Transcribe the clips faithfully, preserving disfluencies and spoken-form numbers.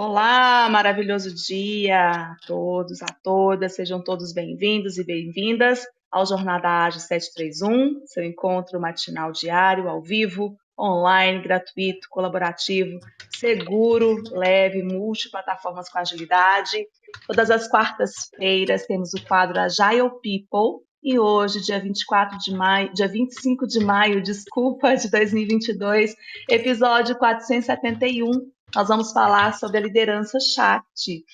Olá, maravilhoso dia a todos, a todas. Sejam todos bem-vindos e bem-vindas ao Jornada Ágil sete três um, seu encontro matinal diário, ao vivo, online, gratuito, colaborativo, seguro, leve, multiplataformas com agilidade. Todas as quartas-feiras temos o quadro Agile People e hoje, dia vinte e quatro de maio, dia vinte e cinco de maio, desculpa, de dois mil e vinte e dois, episódio quatrocentos e setenta e um. Nós vamos falar sobre a liderança chat.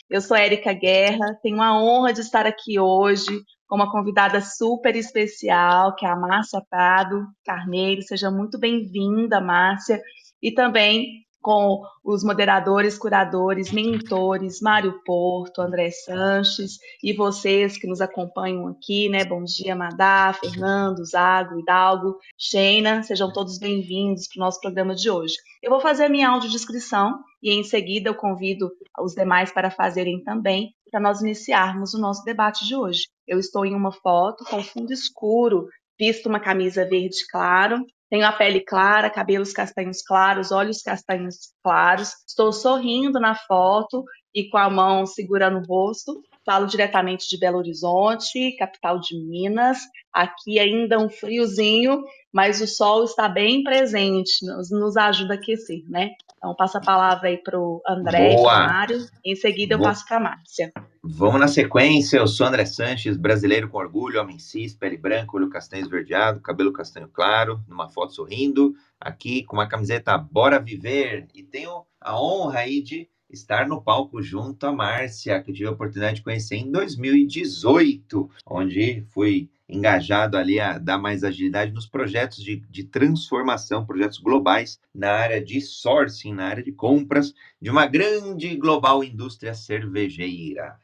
Eu sou Érica Guerra, tenho a honra de estar aqui hoje com uma convidada super especial, que é a Márcia Prado Carneiro. Seja muito bem-vinda, Márcia. E também com os moderadores, curadores, mentores, Mário Porto, André Sanches e vocês que nos acompanham aqui, né? Bom dia, Madá, Fernando, Zago, Hidalgo, Sheina. Sejam todos bem-vindos para o nosso programa de hoje. Eu vou fazer a minha audiodescrição e, em seguida, eu convido os demais para fazerem também, para nós iniciarmos o nosso debate de hoje. Eu estou em uma foto com fundo escuro, visto uma camisa verde claro, tenho a pele clara, cabelos castanhos claros, olhos castanhos claros, estou sorrindo na foto e com a mão segurando o rosto, falo diretamente de Belo Horizonte, capital de Minas, aqui ainda um friozinho, mas o sol está bem presente, nos, nos ajuda a aquecer, né? Então, passa a palavra aí para o André, para o Mário. Em seguida, eu Boa. passo para a Márcia. Vamos na sequência. Eu sou André Sanches, brasileiro com orgulho, homem cis, pele branca, olho castanho esverdeado, cabelo castanho claro, numa foto sorrindo, aqui com uma camiseta Bora Viver. E tenho a honra aí de estar no palco junto à Márcia, que eu tive a oportunidade de conhecer em dois mil e dezoito, onde fui engajado ali a dar mais agilidade nos projetos de, de transformação, projetos globais na área de sourcing, na área de compras de uma grande global indústria cervejeira.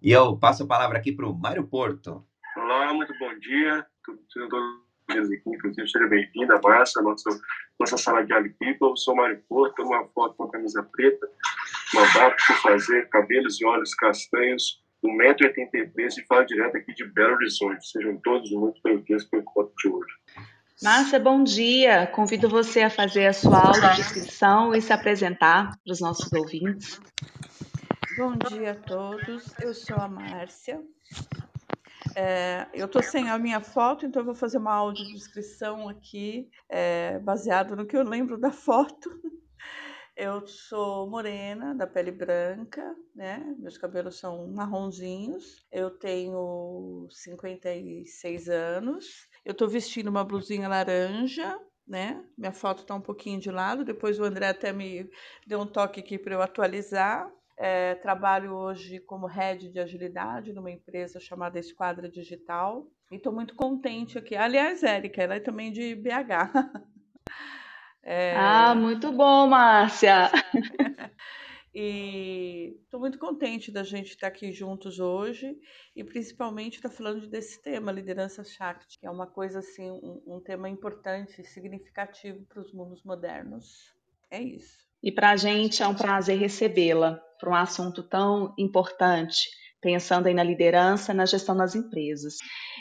E eu passo a palavra aqui para o Mário Porto. Olá, muito bom dia. Seja bem-vinda, Márcia, nossa, nossa sala de Agile People. Eu sou Mário Porto, uma foto com camisa preta, mandado por fazer cabelos e olhos castanhos, um metro e oitenta e três, e falo direto aqui de Belo Horizonte. Sejam todos muito bem-vindos para o encontro de hoje. Márcia, bom dia. Convido você a fazer a sua audiodescrição e se apresentar para os nossos ouvintes. Bom dia a todos. Eu sou a Márcia. É, eu estou sem a minha foto, então eu vou fazer uma audiodescrição aqui, é, baseado no que eu lembro da foto. Eu sou morena, da pele branca, né? Meus cabelos são marronzinhos. Eu tenho cinquenta e seis anos. Eu tô vestindo uma blusinha laranja, né? Minha foto tá um pouquinho de lado. Depois o André até me deu um toque aqui para eu atualizar. É, trabalho hoje como head de agilidade numa empresa chamada Esquadra Digital. E tô muito contente aqui. Aliás, Érica, ela é também de B H. É... Ah, muito bom, Márcia! E estou muito contente da gente estar aqui juntos hoje e principalmente estar falando desse tema, liderança Shakti, que é uma coisa assim, um, um tema importante e significativo para os mundos modernos. É isso. E para a gente é um prazer recebê-la para um assunto tão importante, pensando aí na liderança, na gestão das empresas.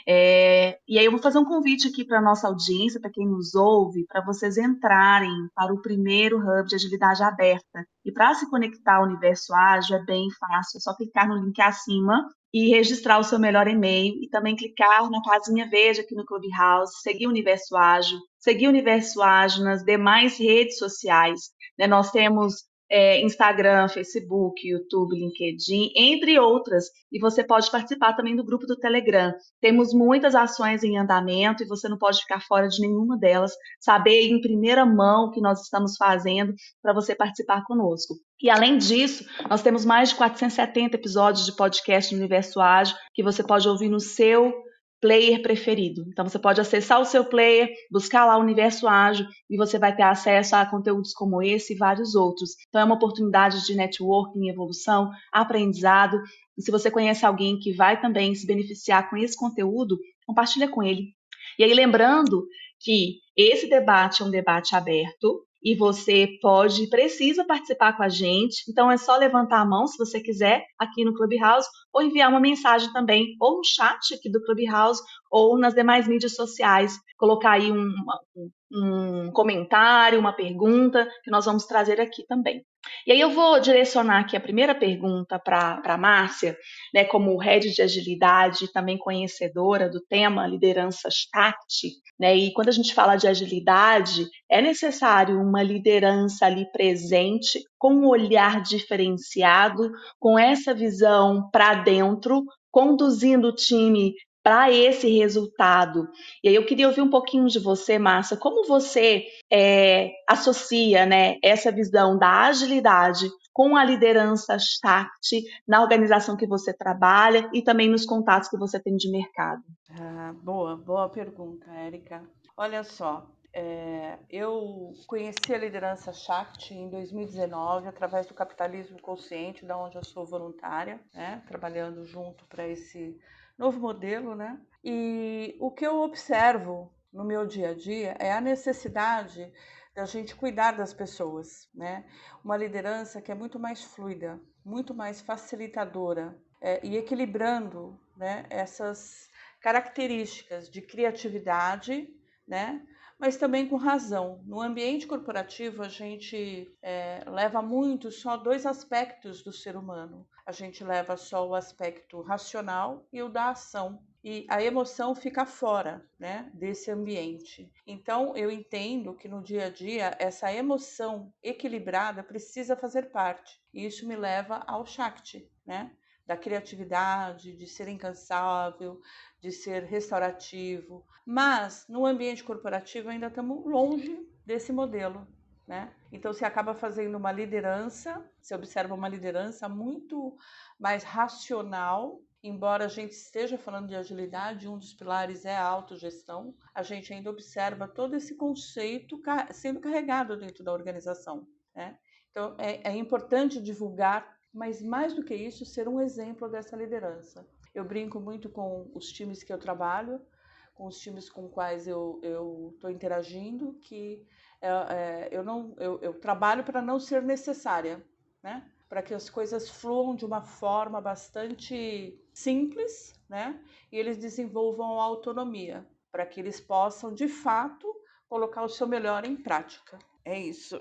É, e aí eu vou fazer um convite aqui para a nossa audiência, para quem nos ouve, para vocês entrarem para o primeiro Hub de Agilidade Aberta. E para se conectar ao Universo Ágil é bem fácil, é só clicar no link acima e registrar o seu melhor e-mail e também clicar na casinha verde aqui no Clubhouse, seguir o Universo Ágil, seguir o Universo Ágil nas demais redes sociais. Né? Nós temos É, Instagram, Facebook, YouTube, LinkedIn, entre outras. E você pode participar também do grupo do Telegram. Temos muitas ações em andamento e você não pode ficar fora de nenhuma delas. Saber em primeira mão o que nós estamos fazendo para você participar conosco. E além disso, nós temos mais de quatrocentos e setenta episódios de podcast no Universo Ágil que você pode ouvir no seu player preferido. Então, você pode acessar o seu player, buscar lá o Universo Ágil e você vai ter acesso a conteúdos como esse e vários outros. Então, é uma oportunidade de networking, evolução, aprendizado. E se você conhece alguém que vai também se beneficiar com esse conteúdo, compartilha com ele. E aí, lembrando que esse debate é um debate aberto e você pode e precisa participar com a gente. Então, é só levantar a mão, se você quiser, aqui no Clubhouse, ou enviar uma mensagem também, ou um chat aqui do Clubhouse, ou nas demais mídias sociais. Colocar aí um, um comentário, uma pergunta, que nós vamos trazer aqui também. E aí eu vou direcionar aqui a primeira pergunta para a Márcia, né, como head de agilidade, também conhecedora do tema lideranças táctil, né, e quando a gente fala de agilidade, é necessário uma liderança ali presente, com um olhar diferenciado, com essa visão para dentro, conduzindo o time para esse resultado. E aí eu queria ouvir um pouquinho de você, Márcia, como você é, associa, né, essa visão da agilidade com a liderança táctil na organização que você trabalha e também nos contatos que você tem de mercado. Ah, boa, boa pergunta, Érica. Olha só, é, eu conheci a liderança táctil em dois mil e dezenove através do Capitalismo Consciente, da onde eu sou voluntária, né, trabalhando junto para esse novo modelo, né? E o que eu observo no meu dia a dia é a necessidade da gente cuidar das pessoas, né? Uma liderança que é muito mais fluida, muito mais facilitadora, é, e equilibrando, né, essas características de criatividade, né? Mas também com razão. No ambiente corporativo, a gente é, leva muito só dois aspectos do ser humano. A gente leva só o aspecto racional e o da ação. E a emoção fica fora, né, desse ambiente. Então, eu entendo que no dia a dia, essa emoção equilibrada precisa fazer parte. E isso me leva ao Shakti, né? Da criatividade, de ser incansável, de ser restaurativo. Mas, no ambiente corporativo, ainda estamos longe desse modelo, né? Então, você acaba fazendo uma liderança, você observa uma liderança muito mais racional, embora a gente esteja falando de agilidade, um dos pilares é a autogestão, a gente ainda observa todo esse conceito sendo carregado dentro da organização, né? Então, é, é importante divulgar, mas mais do que isso, ser um exemplo dessa liderança. Eu brinco muito com os times que eu trabalho, com os times com quais eu estou interagindo, que é, é, eu, não, eu, eu trabalho para não ser necessária, né? Para que as coisas fluam de uma forma bastante simples, né? E eles desenvolvam a autonomia, para que eles possam, de fato, colocar o seu melhor em prática. É isso.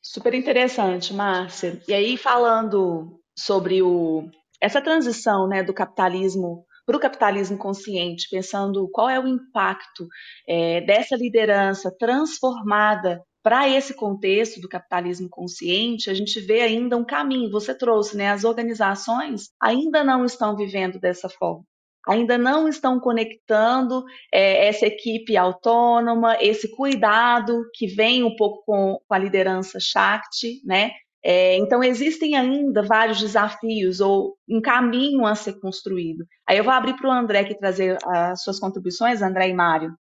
Super interessante, Márcia. E aí, falando sobre o, essa transição, né, do capitalismo para o capitalismo consciente, pensando qual é o impacto é, dessa liderança transformada para esse contexto do capitalismo consciente, a gente vê ainda um caminho. Você trouxe, né, as organizações ainda não estão vivendo dessa forma. Ainda não estão conectando é, essa equipe autônoma, esse cuidado que vem um pouco com, com a liderança Shakti, né? É, então, existem ainda vários desafios ou um caminho a ser construído. Aí eu vou abrir para o André aqui trazer as suas contribuições, André e Mário.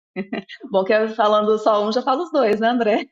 Bom, que eu falando só um, já falo os dois, né, André?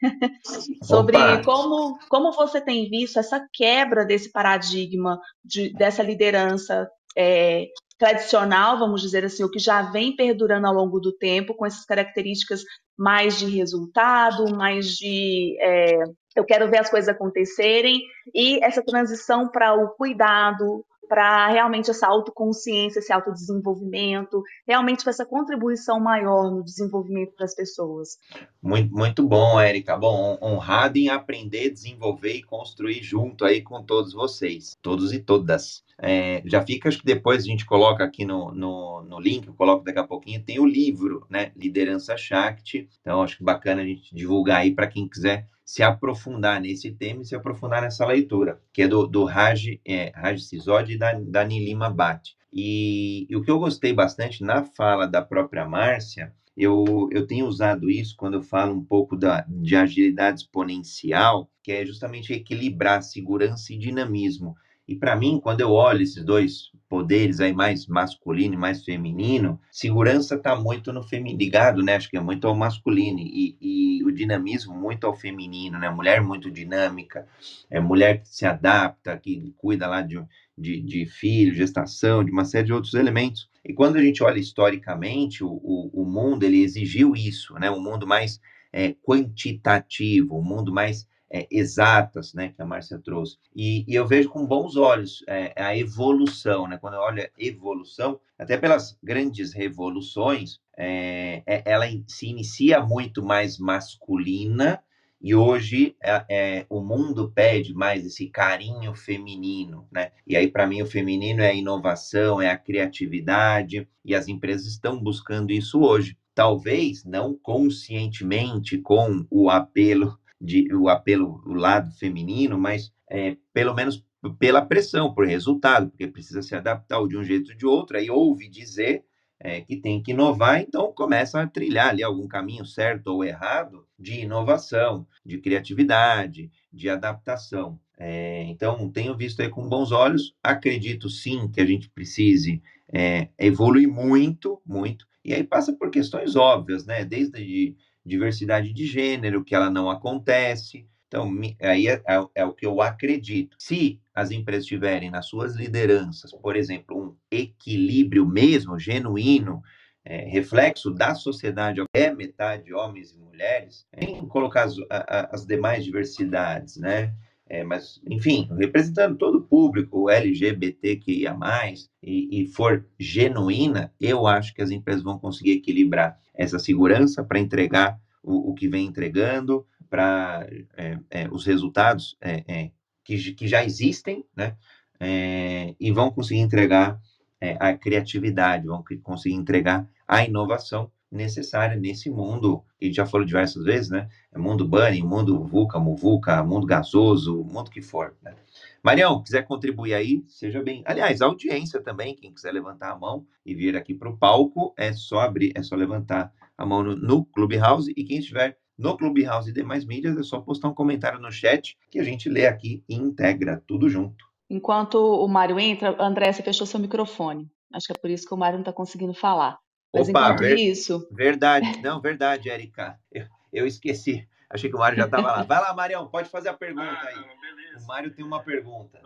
Sobre como, como você tem visto essa quebra desse paradigma, de, dessa liderança é, tradicional, vamos dizer assim, o que já vem perdurando ao longo do tempo, com essas características mais de resultado, mais de é, eu quero ver as coisas acontecerem, e essa transição para o cuidado, para realmente essa autoconsciência, esse autodesenvolvimento, realmente com essa contribuição maior no desenvolvimento das pessoas. Muito, muito bom, Érica. Bom, honrado em aprender, desenvolver e construir junto aí com todos vocês, todos e todas. É, já fica, acho que depois a gente coloca aqui no, no, no link, eu coloco daqui a pouquinho, tem o livro, né, Liderança Shakti, então acho que bacana a gente divulgar aí para quem quiser se aprofundar nesse tema e se aprofundar nessa leitura, que é do, do Raj, é, Raj Sisodi e da, da Nilima Bhatt. E, e o que eu gostei bastante na fala da própria Márcia, eu, eu tenho usado isso quando eu falo um pouco da, de agilidade exponencial, que é justamente equilibrar segurança e dinamismo. E para mim, quando eu olho esses dois poderes aí, mais masculino e mais feminino, segurança está muito no feminino, ligado, né? Acho que é muito ao masculino e, e o dinamismo muito ao feminino, né? Mulher muito dinâmica, é mulher que se adapta, que cuida lá de, de, de filho, gestação, de uma série de outros elementos. E quando a gente olha historicamente, o, o, o mundo, ele exigiu isso, né? Um mundo mais é, quantitativo, um mundo mais... É, exatas, né, que a Márcia trouxe, e, e eu vejo com bons olhos é, a evolução, né, quando eu olho a evolução, até pelas grandes revoluções, é, é, ela se inicia muito mais masculina E hoje é, é, o mundo pede mais esse carinho feminino, né? E aí, para mim, o feminino é a inovação, é a criatividade, e as empresas estão buscando isso hoje. Talvez não conscientemente com o apelo, de, o apelo do lado feminino, mas é, pelo menos pela pressão, por resultado, porque precisa se adaptar de um jeito ou de outro, aí ouve dizer... É, que tem que inovar, então começa a trilhar ali algum caminho certo ou errado de inovação, de criatividade, de adaptação. É, então, tenho visto aí com bons olhos, acredito sim que a gente precise é, evoluir muito, muito, e aí passa por questões óbvias, né? Desde de diversidade de gênero, que ela não acontece, então aí é, é, é o que eu acredito. Se as empresas tiverem nas suas lideranças, por exemplo, um equilíbrio mesmo, genuíno, é, reflexo da sociedade, é metade homens e mulheres, sem colocar as, a, as demais diversidades, né? É, mas, enfim, representando todo o público L G B T Q I A mais, e, e for genuína, eu acho que as empresas vão conseguir equilibrar essa segurança para entregar o, o que vem entregando, para é, é, os resultados é, é, que, que já existem, né? É, e vão conseguir entregar é, a criatividade, vão conseguir entregar a inovação necessária nesse mundo, que já falou diversas vezes, né? Mundo bunny, mundo VUCA, MUVUCA, mundo gasoso, mundo que for, né? Marião, quiser contribuir aí, seja bem. Aliás, a audiência também, quem quiser levantar a mão e vir aqui para o palco, é só abrir, é só levantar a mão no, no Clubhouse, e quem estiver no Clubhouse e demais mídias, é só postar um comentário no chat que a gente lê aqui e integra tudo junto. Enquanto o Mário entra, André, você fechou seu microfone. Acho que é por isso que o Mário não está conseguindo falar. Mas Opa, enquanto ver... isso... Verdade, não, verdade, Érica. Eu, eu esqueci. Achei que o Mário já estava lá. Vai lá, Marião, pode fazer a pergunta ah, aí. Beleza. O Mário tem uma pergunta.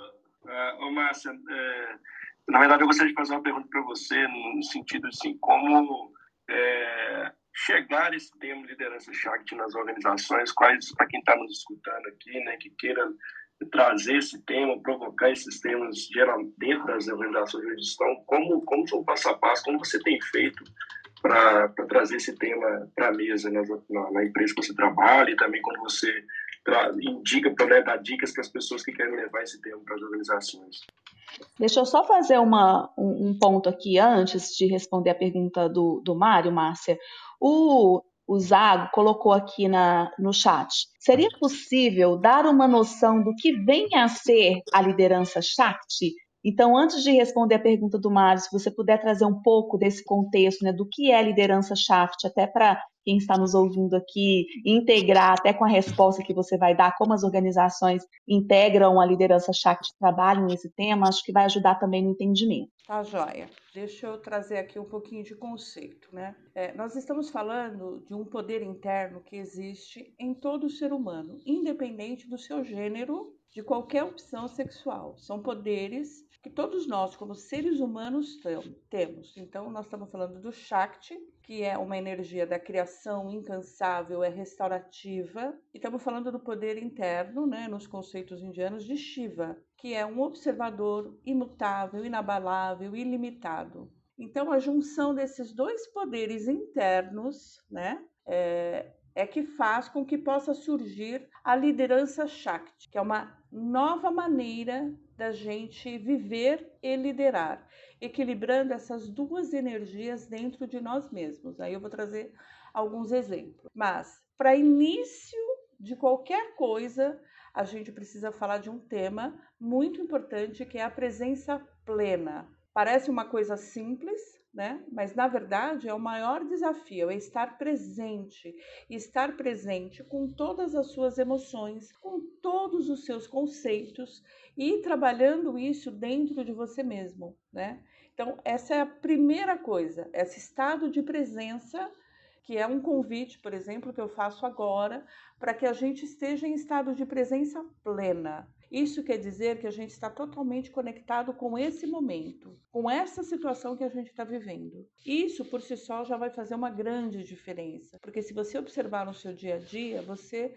Uh, ô, Márcia, uh, na verdade eu gostaria de fazer uma pergunta para você no sentido assim, como... É... chegar esse tema de liderança Shakti nas organizações, quais, para quem está nos escutando aqui, né, que queira trazer esse tema, provocar esses temas geral, dentro das organizações de gestão, como, como são passo a passo, como você tem feito para trazer esse tema para a mesa, né, na, na empresa que você trabalha, e também quando você tra- indica, pra, né, dar dicas para as pessoas que querem levar esse tema para as organizações. Deixa eu só fazer uma, um, um ponto aqui antes de responder a pergunta do, do Mário, Márcia. O, o Zago colocou aqui na, no chat. Seria possível dar uma noção do que vem a ser a liderança Shakti? Então, antes de responder a pergunta do Mário, se você puder trazer um pouco desse contexto, né, do que é liderança Shakti, até para quem está nos ouvindo aqui, integrar até com a resposta que você vai dar, como as organizações integram a liderança Shakti, trabalham nesse tema, acho que vai ajudar também no entendimento. Tá, joia. Deixa eu trazer aqui um pouquinho de conceito, né? É, nós estamos falando de um poder interno que existe em todo ser humano, independente do seu gênero, de qualquer opção sexual. São poderes que todos nós, como seres humanos, temos. Então, nós estamos falando do Shakti, que é uma energia da criação incansável, é restaurativa. E estamos falando do poder interno, né, nos conceitos indianos, de Shiva, que é um observador imutável, inabalável, ilimitado. Então, a junção desses dois poderes internos, né, é, é que faz com que possa surgir a liderança Shakti, que é uma nova maneira da gente viver e liderar, equilibrando essas duas energias dentro de nós mesmos. Aí eu vou trazer alguns exemplos. Mas, para início de qualquer coisa, a gente precisa falar de um tema muito importante, que é a presença plena. Parece uma coisa simples, né? Mas, na verdade, é o maior desafio, é estar presente. Estar presente com todas as suas emoções, com todos os seus conceitos e trabalhando isso dentro de você mesmo, né? Então, essa é a primeira coisa, esse estado de presença, que é um convite, por exemplo, que eu faço agora, para que a gente esteja em estado de presença plena. Isso quer dizer que a gente está totalmente conectado com esse momento, com essa situação que a gente está vivendo. Isso, por si só, já vai fazer uma grande diferença, porque se você observar no seu dia a dia, você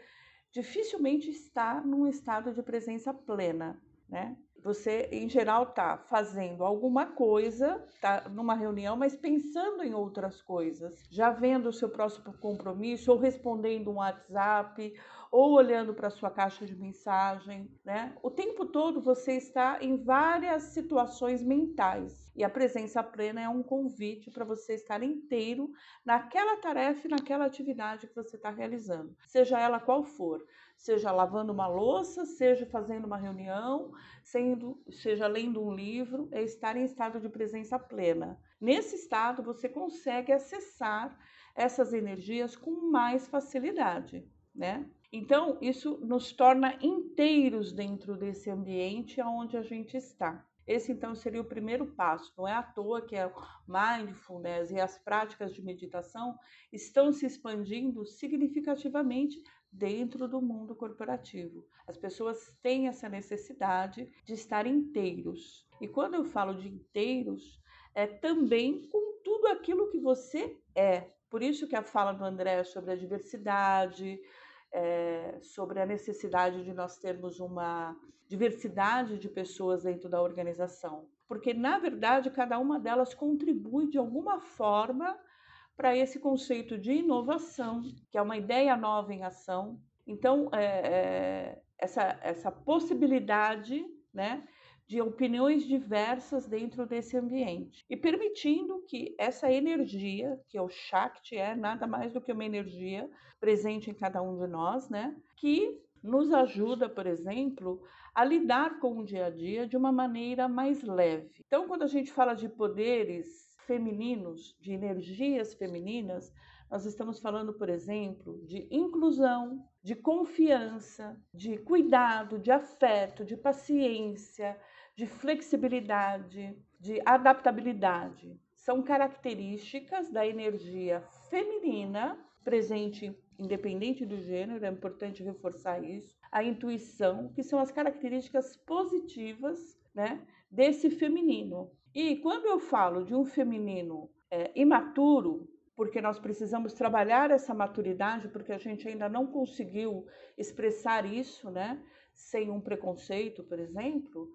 dificilmente está num estado de presença plena, né? Você, em geral, está fazendo alguma coisa, está numa reunião, mas pensando em outras coisas. Já vendo o seu próximo compromisso, ou respondendo um WhatsApp, ou olhando para a sua caixa de mensagem, né? O tempo todo você está em várias situações mentais. E a presença plena é um convite para você estar inteiro naquela tarefa e naquela atividade que você está realizando. Seja ela qual for. Seja lavando uma louça, seja fazendo uma reunião, sendo, seja lendo um livro, é estar em estado de presença plena. Nesse estado, você consegue acessar essas energias com mais facilidade, né? Então, isso nos torna inteiros dentro desse ambiente onde a gente está. Esse, então, seria o primeiro passo. Não é à toa que a mindfulness e as práticas de meditação estão se expandindo significativamente dentro do mundo corporativo. As pessoas têm essa necessidade de estar inteiros. E quando eu falo de inteiros, é também com tudo aquilo que você é. Por isso que a fala do André sobre a diversidade, É, sobre a necessidade de nós termos uma diversidade de pessoas dentro da organização. Porque, na verdade, cada uma delas contribui de alguma forma para esse conceito de inovação, que é uma ideia nova em ação. Então, é, é, essa, essa possibilidade, né, de opiniões diversas dentro desse ambiente. E permitindo que essa energia, que é o Shakti, é nada mais do que uma energia presente em cada um de nós, né? Que nos ajuda, por exemplo, a lidar com o dia a dia de uma maneira mais leve. Então, quando a gente fala de poderes femininos, de energias femininas, nós estamos falando, por exemplo, de inclusão, de confiança, de cuidado, de afeto, de paciência, de flexibilidade, de adaptabilidade. São características da energia feminina presente, independente do gênero, é importante reforçar isso. A intuição, que são as características positivas, né, desse feminino. E quando eu falo de um feminino é, imaturo, porque nós precisamos trabalhar essa maturidade, porque a gente ainda não conseguiu expressar isso, né, sem um preconceito, por exemplo,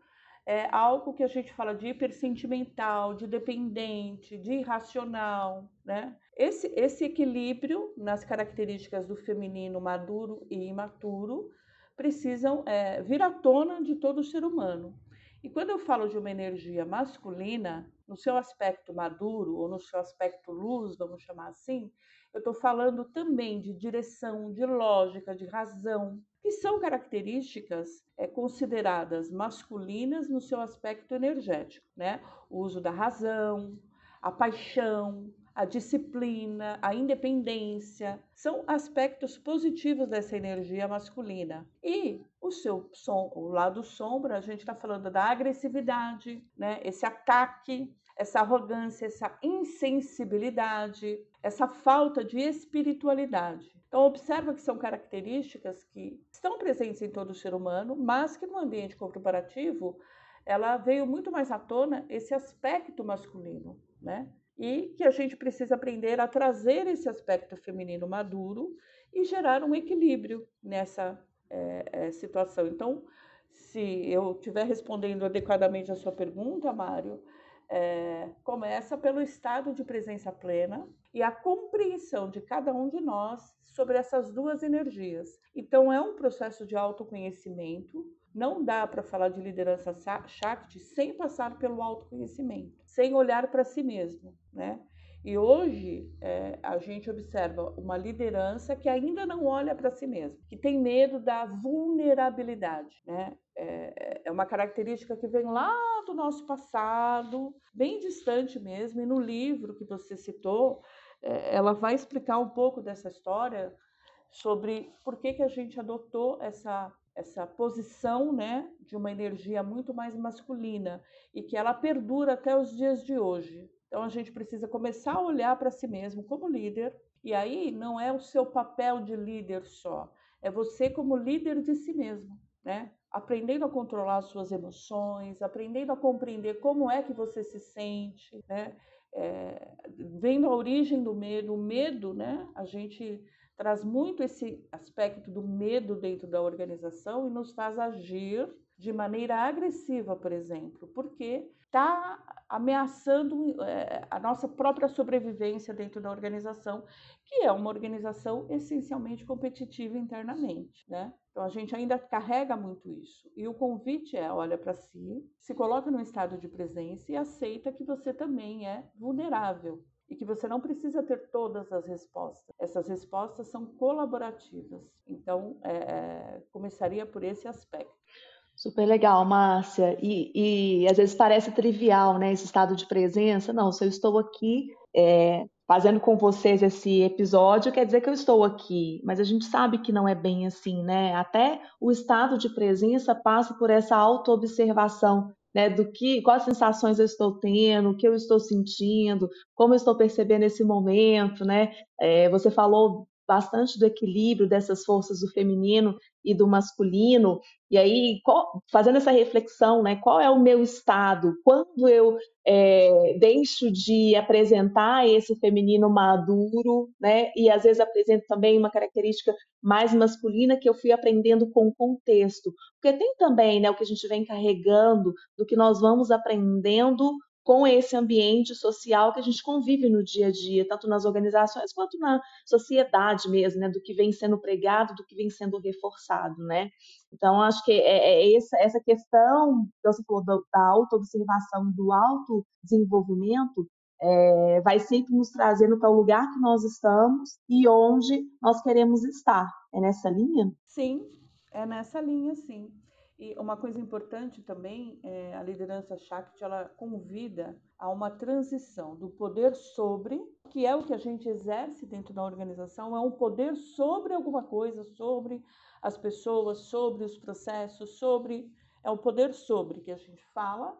é algo que a gente fala de hipersentimental, de dependente, de irracional, né? Esse, esse equilíbrio nas características do feminino maduro e imaturo precisam é, vir à tona de todo ser humano. E quando eu falo de uma energia masculina, no seu aspecto maduro ou no seu aspecto luz, vamos chamar assim, eu estou falando também de direção, de lógica, de razão, que são características é, consideradas masculinas no seu aspecto energético, né? O uso da razão, a paixão, a disciplina, a independência, são aspectos positivos dessa energia masculina. E o seu som, o lado sombra, a gente está falando da agressividade, né? Esse ataque, essa arrogância, essa insensibilidade, essa falta de espiritualidade. Então, observa que são características que estão presentes em todo ser humano, mas que no ambiente corporativo, ela veio muito mais à tona esse aspecto masculino, né? E que a gente precisa aprender a trazer esse aspecto feminino maduro e gerar um equilíbrio nessa é, é, situação. Então, se eu estiver respondendo adequadamente a sua pergunta, Mário, é, começa pelo estado de presença plena e a compreensão de cada um de nós sobre essas duas energias. Então, é um processo de autoconhecimento. Não dá para falar de liderança Shakti sem passar pelo autoconhecimento, sem olhar para si mesmo, né? E hoje é, a gente observa uma liderança que ainda não olha para si mesma, que tem medo da vulnerabilidade, né? É, é uma característica que vem lá do nosso passado, bem distante mesmo. E no livro que você citou, é, ela vai explicar um pouco dessa história sobre por que que a gente adotou essa essa posição, né, de uma energia muito mais masculina e que ela perdura até os dias de hoje. Então, a gente precisa começar a olhar para si mesmo como líder. E aí, não é o seu papel de líder só. É você como líder de si mesmo, né? Aprendendo a controlar suas emoções, aprendendo a compreender como é que você se sente, né? É, vendo a origem do medo. O medo, né, a gente traz muito esse aspecto do medo dentro da organização e nos faz agir de maneira agressiva, por exemplo, porque está ameaçando é, a nossa própria sobrevivência dentro da organização, que é uma organização essencialmente competitiva internamente, né? Então, a gente ainda carrega muito isso. E o convite é, olha para si, se coloca num estado de presença e aceita que você também é vulnerável e que você não precisa ter todas as respostas. Essas respostas são colaborativas. Então, é, começaria por esse aspecto. Super legal, Márcia. E, e às vezes parece trivial, né, esse estado de presença. Não, se eu estou aqui é, fazendo com vocês esse episódio, quer dizer que eu estou aqui. Mas a gente sabe que não é bem assim, né? Até o estado de presença passa por essa autoobservação, né, do que, quais sensações eu estou tendo, o que eu estou sentindo, como eu estou percebendo esse momento, né? É, você falou bastante do equilíbrio dessas forças do feminino e do masculino, e aí qual, fazendo essa reflexão, né, qual é o meu estado, quando eu é, deixo de apresentar esse feminino maduro, né, e às vezes apresento também uma característica mais masculina que eu fui aprendendo com o contexto, porque tem também, né, o que a gente vem carregando, do que nós vamos aprendendo com esse ambiente social que a gente convive no dia a dia, tanto nas organizações quanto na sociedade mesmo, né? Do que vem sendo pregado, do que vem sendo reforçado, né? Então, acho que é, é essa, essa questão que você falou da autoobservação, do autodesenvolvimento, é, vai sempre nos trazendo para o lugar que nós estamos e onde nós queremos estar. É nessa linha? Sim, é nessa linha, sim. E uma coisa importante também, é, a liderança Shakti, ela convida a uma transição do poder sobre, que é o que a gente exerce dentro da organização, é um poder sobre alguma coisa, sobre as pessoas, sobre os processos, sobre, é um poder sobre que a gente fala,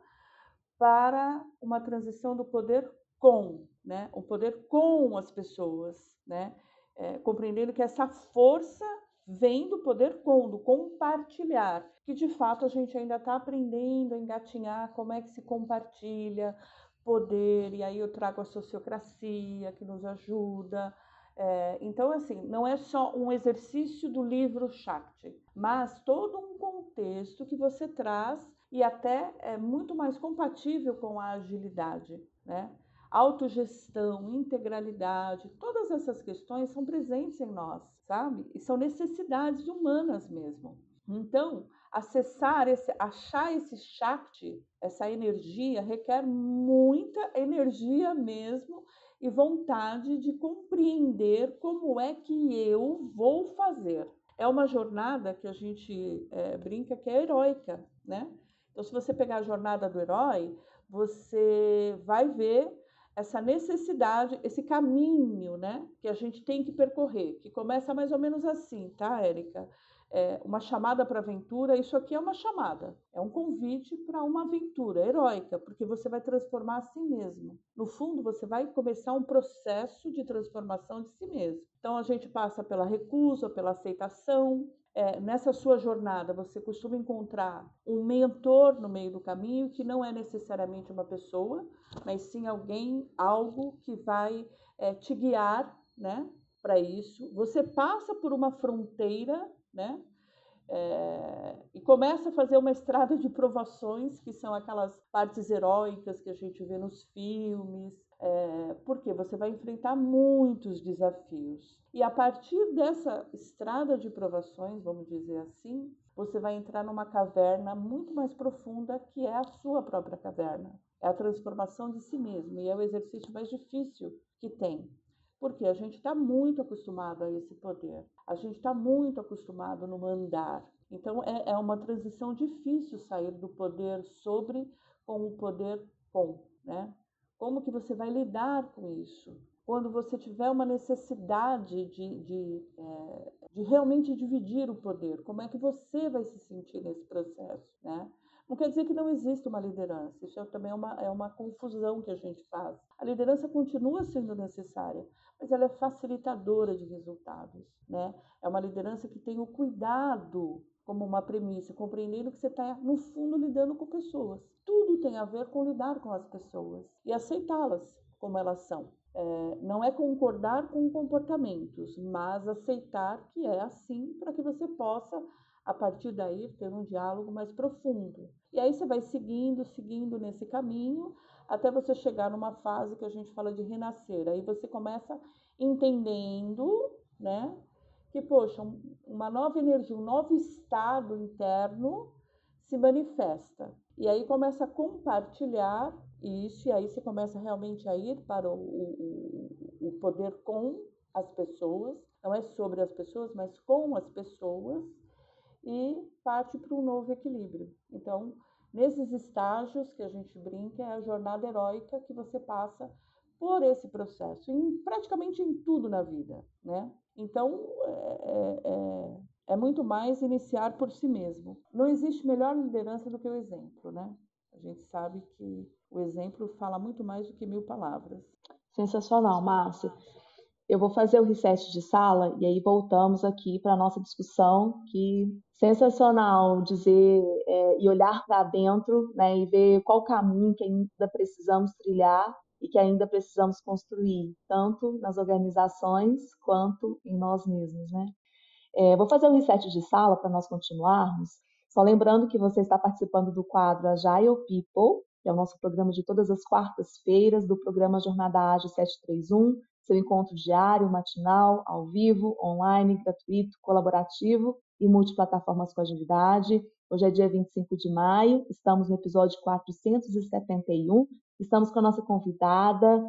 para uma transição do poder com, né? O poder com as pessoas, né? É, compreendendo que essa força vem do poder com, do compartilhar, que de fato a gente ainda está aprendendo a engatinhar como é que se compartilha poder, e aí eu trago a sociocracia que nos ajuda. É, então, assim, não é só um exercício do livro Shakti, mas todo um contexto que você traz e até é muito mais compatível com a agilidade, né? Autogestão, integralidade, todas essas questões são presentes em nós, sabe? E são necessidades humanas mesmo. Então, acessar, esse, achar esse Shakti, essa energia, requer muita energia mesmo e vontade de compreender como é que eu vou fazer. É uma jornada que a gente é, brinca que é heróica, né? Então, se você pegar a jornada do herói, você vai ver essa necessidade, esse caminho, né, que a gente tem que percorrer, que começa mais ou menos assim, tá, Érica? É uma chamada para aventura, isso aqui é uma chamada, é um convite para uma aventura heróica, porque você vai transformar a si mesmo. No fundo, você vai começar um processo de transformação de si mesmo. Então, a gente passa pela recusa, pela aceitação. É, nessa sua jornada, você costuma encontrar um mentor no meio do caminho, que não é necessariamente uma pessoa, mas sim alguém, algo que vai é, te guiar, né, para isso. Você passa por uma fronteira, né, é, e começa a fazer uma estrada de provações, que são aquelas partes heróicas que a gente vê nos filmes. É, porque você vai enfrentar muitos desafios. E a partir dessa estrada de provações, vamos dizer assim, você vai entrar numa caverna muito mais profunda, que é a sua própria caverna. É a transformação de si mesmo, e é o exercício mais difícil que tem. Porque a gente está muito acostumado a esse poder, a gente está muito acostumado no mandar. Então é, é uma transição difícil sair do poder sobre com o poder com, né? Como que você vai lidar com isso? Quando você tiver uma necessidade de, de, é, de realmente dividir o poder, como é que você vai se sentir nesse processo, né? Não quer dizer que não exista uma liderança, isso é, também é uma, é uma confusão que a gente faz. A liderança continua sendo necessária, mas ela é facilitadora de resultados, né? É uma liderança que tem o cuidado como uma premissa, compreendendo que você está, no fundo, lidando com pessoas. Tudo tem a ver com lidar com as pessoas e aceitá-las como elas são. É, não é concordar com comportamentos, mas aceitar que é assim para que você possa A partir daí, ter um diálogo mais profundo. E aí você vai seguindo, seguindo nesse caminho, até você chegar numa fase que a gente fala de renascer. Aí você começa entendendo, né, que, poxa, uma nova energia, um novo estado interno se manifesta. E aí começa a compartilhar isso, e aí você começa realmente a ir para o, o, o poder com as pessoas. Não é sobre as pessoas, mas com as pessoas. E parte para um novo equilíbrio. Então, nesses estágios que a gente brinca, é a jornada heróica que você passa por esse processo, em, praticamente em tudo na vida, né? Então, é, é, é muito mais iniciar por si mesmo. Não existe melhor liderança do que o exemplo, né? A gente sabe que o exemplo fala muito mais do que mil palavras. Sensacional, Márcia. Eu vou fazer o reset de sala e aí voltamos aqui para a nossa discussão, que sensacional dizer é, e olhar para dentro, né, e ver qual caminho que ainda precisamos trilhar e que ainda precisamos construir, tanto nas organizações quanto em nós mesmos, né? É, vou fazer o reset de sala para nós continuarmos, só lembrando que você está participando do quadro Agile People, que é o nosso programa de todas as quartas-feiras do programa Jornada Ágil sete três um, seu encontro diário, matinal, ao vivo, online, gratuito, colaborativo e multiplataformas com agilidade. Hoje é dia vinte e cinco de maio, estamos no episódio quatrocentos e setenta e um, estamos com a nossa convidada,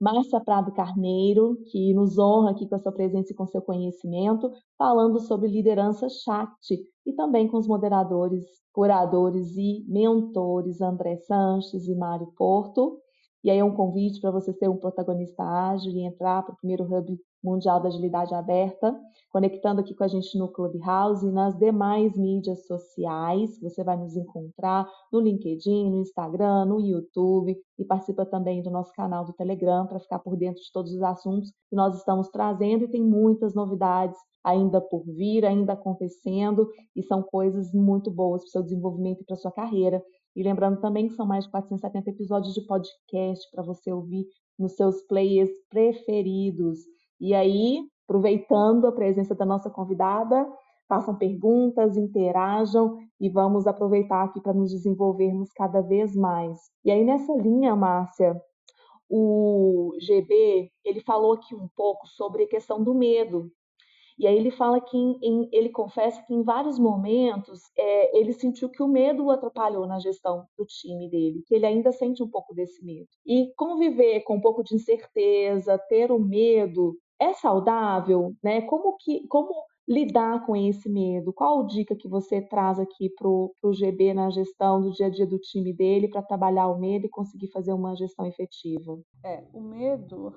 Márcia Prado Carneiro, que nos honra aqui com a sua presença e com seu conhecimento, falando sobre liderança chat e também com os moderadores, curadores e mentores André Sanches e Mário Porto. E aí é um convite para você ser um protagonista ágil e entrar para o primeiro Hub Mundial da Agilidade Aberta, conectando aqui com a gente no Clubhouse e nas demais mídias sociais. Você vai nos encontrar no LinkedIn, no Instagram, no YouTube e participa também do nosso canal do Telegram para ficar por dentro de todos os assuntos que nós estamos trazendo, e tem muitas novidades ainda por vir, ainda acontecendo, e são coisas muito boas para o seu desenvolvimento e para a sua carreira. E lembrando também que são mais de quatrocentos e setenta episódios de podcast para você ouvir nos seus players preferidos. E aí, aproveitando a presença da nossa convidada, façam perguntas, interajam e vamos aproveitar aqui para nos desenvolvermos cada vez mais. E aí, nessa linha, Márcia, o G B, ele falou aqui um pouco sobre a questão do medo. E aí ele fala que, em, em, ele confessa que em vários momentos é, ele sentiu que o medo o atrapalhou na gestão do time dele, que ele ainda sente um pouco desse medo. E conviver com um pouco de incerteza, ter o medo, é saudável, né? Como, que, como lidar com esse medo? Qual dica que você traz aqui para o G B na gestão do dia a dia do time dele para trabalhar o medo e conseguir fazer uma gestão efetiva? É, o medo...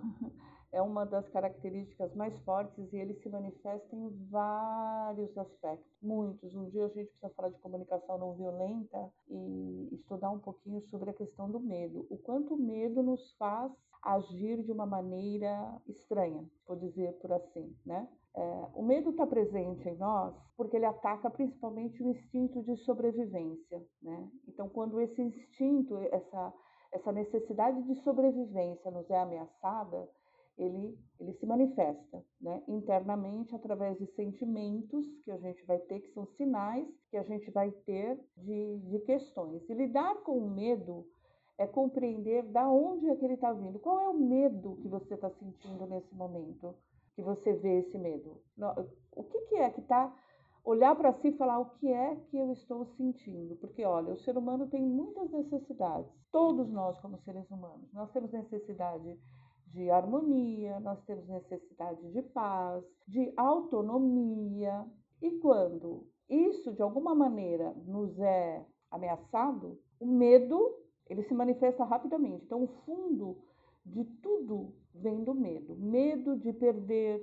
é uma das características mais fortes e ele se manifesta em vários aspectos, muitos. Um dia a gente precisa falar de comunicação não violenta e estudar um pouquinho sobre a questão do medo. O quanto o medo nos faz agir de uma maneira estranha, vou dizer por assim, né? É, o medo está presente em nós porque ele ataca principalmente o instinto de sobrevivência, né? Então, quando esse instinto, essa, essa necessidade de sobrevivência nos é ameaçada, Ele, ele se manifesta, né, internamente através de sentimentos que a gente vai ter, que são sinais que a gente vai ter de, de questões. E lidar com o medo é compreender da onde é que ele está vindo. Qual é o medo que você está sentindo nesse momento, que você vê esse medo? O que, que é que está... Olhar para si e falar o que é que eu estou sentindo. Porque, olha, o ser humano tem muitas necessidades. Todos nós, como seres humanos, nós temos necessidade... de harmonia, nós temos necessidade de paz, de autonomia. E quando isso, de alguma maneira, nos é ameaçado, o medo, ele se manifesta rapidamente. Então, o fundo de tudo vem do medo. Medo de perder,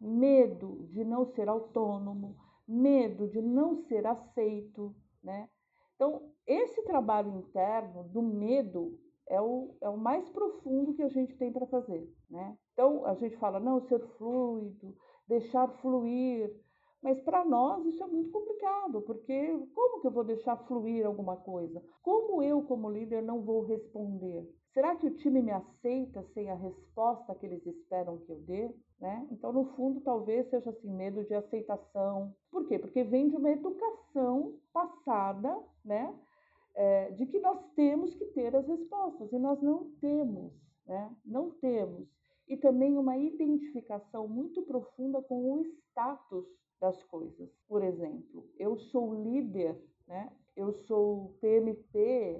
medo de não ser autônomo, medo de não ser aceito, né? Então, esse trabalho interno do medo, É o, é o mais profundo que a gente tem para fazer, né? Então, a gente fala, não, ser fluido, deixar fluir, Mas para nós isso é muito complicado, porque como que eu vou deixar fluir alguma coisa? Como eu, como líder, não vou responder? Será que o time me aceita sem a resposta que eles esperam que eu dê? Né? Então, no fundo, talvez seja assim, medo de aceitação. Por quê? Porque vem de uma educação passada, né? É, de que nós temos que ter as respostas, e nós não temos, né? Não temos. E também uma identificação muito profunda com o status das coisas. Por exemplo, eu sou líder, né? Eu sou P M P,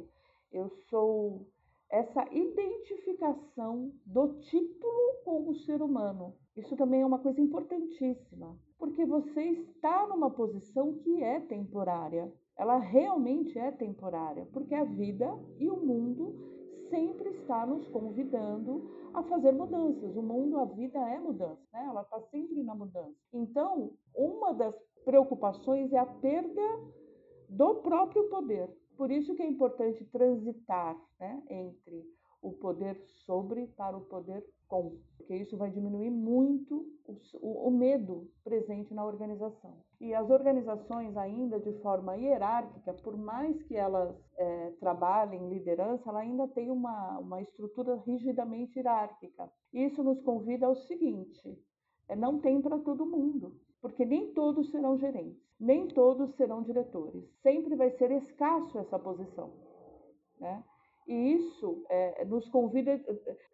eu sou... Essa identificação do título com o ser humano. Isso também é uma coisa importantíssima, porque você está numa posição que é temporária. Ela realmente é temporária, porque a vida e o mundo sempre está nos convidando a fazer mudanças. O mundo, a vida é mudança, né? Ela está sempre na mudança. Então, uma das preocupações é a perda do próprio poder. Por isso que é importante transitar, né, entre o poder sobre para o poder com, porque isso vai diminuir muito o, o medo presente na organização. E as organizações ainda de forma hierárquica, por mais que elas é, trabalhem liderança, ela ainda tem uma, uma estrutura rigidamente hierárquica. Isso nos convida ao seguinte, é, não tem para todo mundo, porque nem todos serão gerentes. Nem todos serão diretores. Sempre vai ser escasso essa posição, né? E isso é, nos convida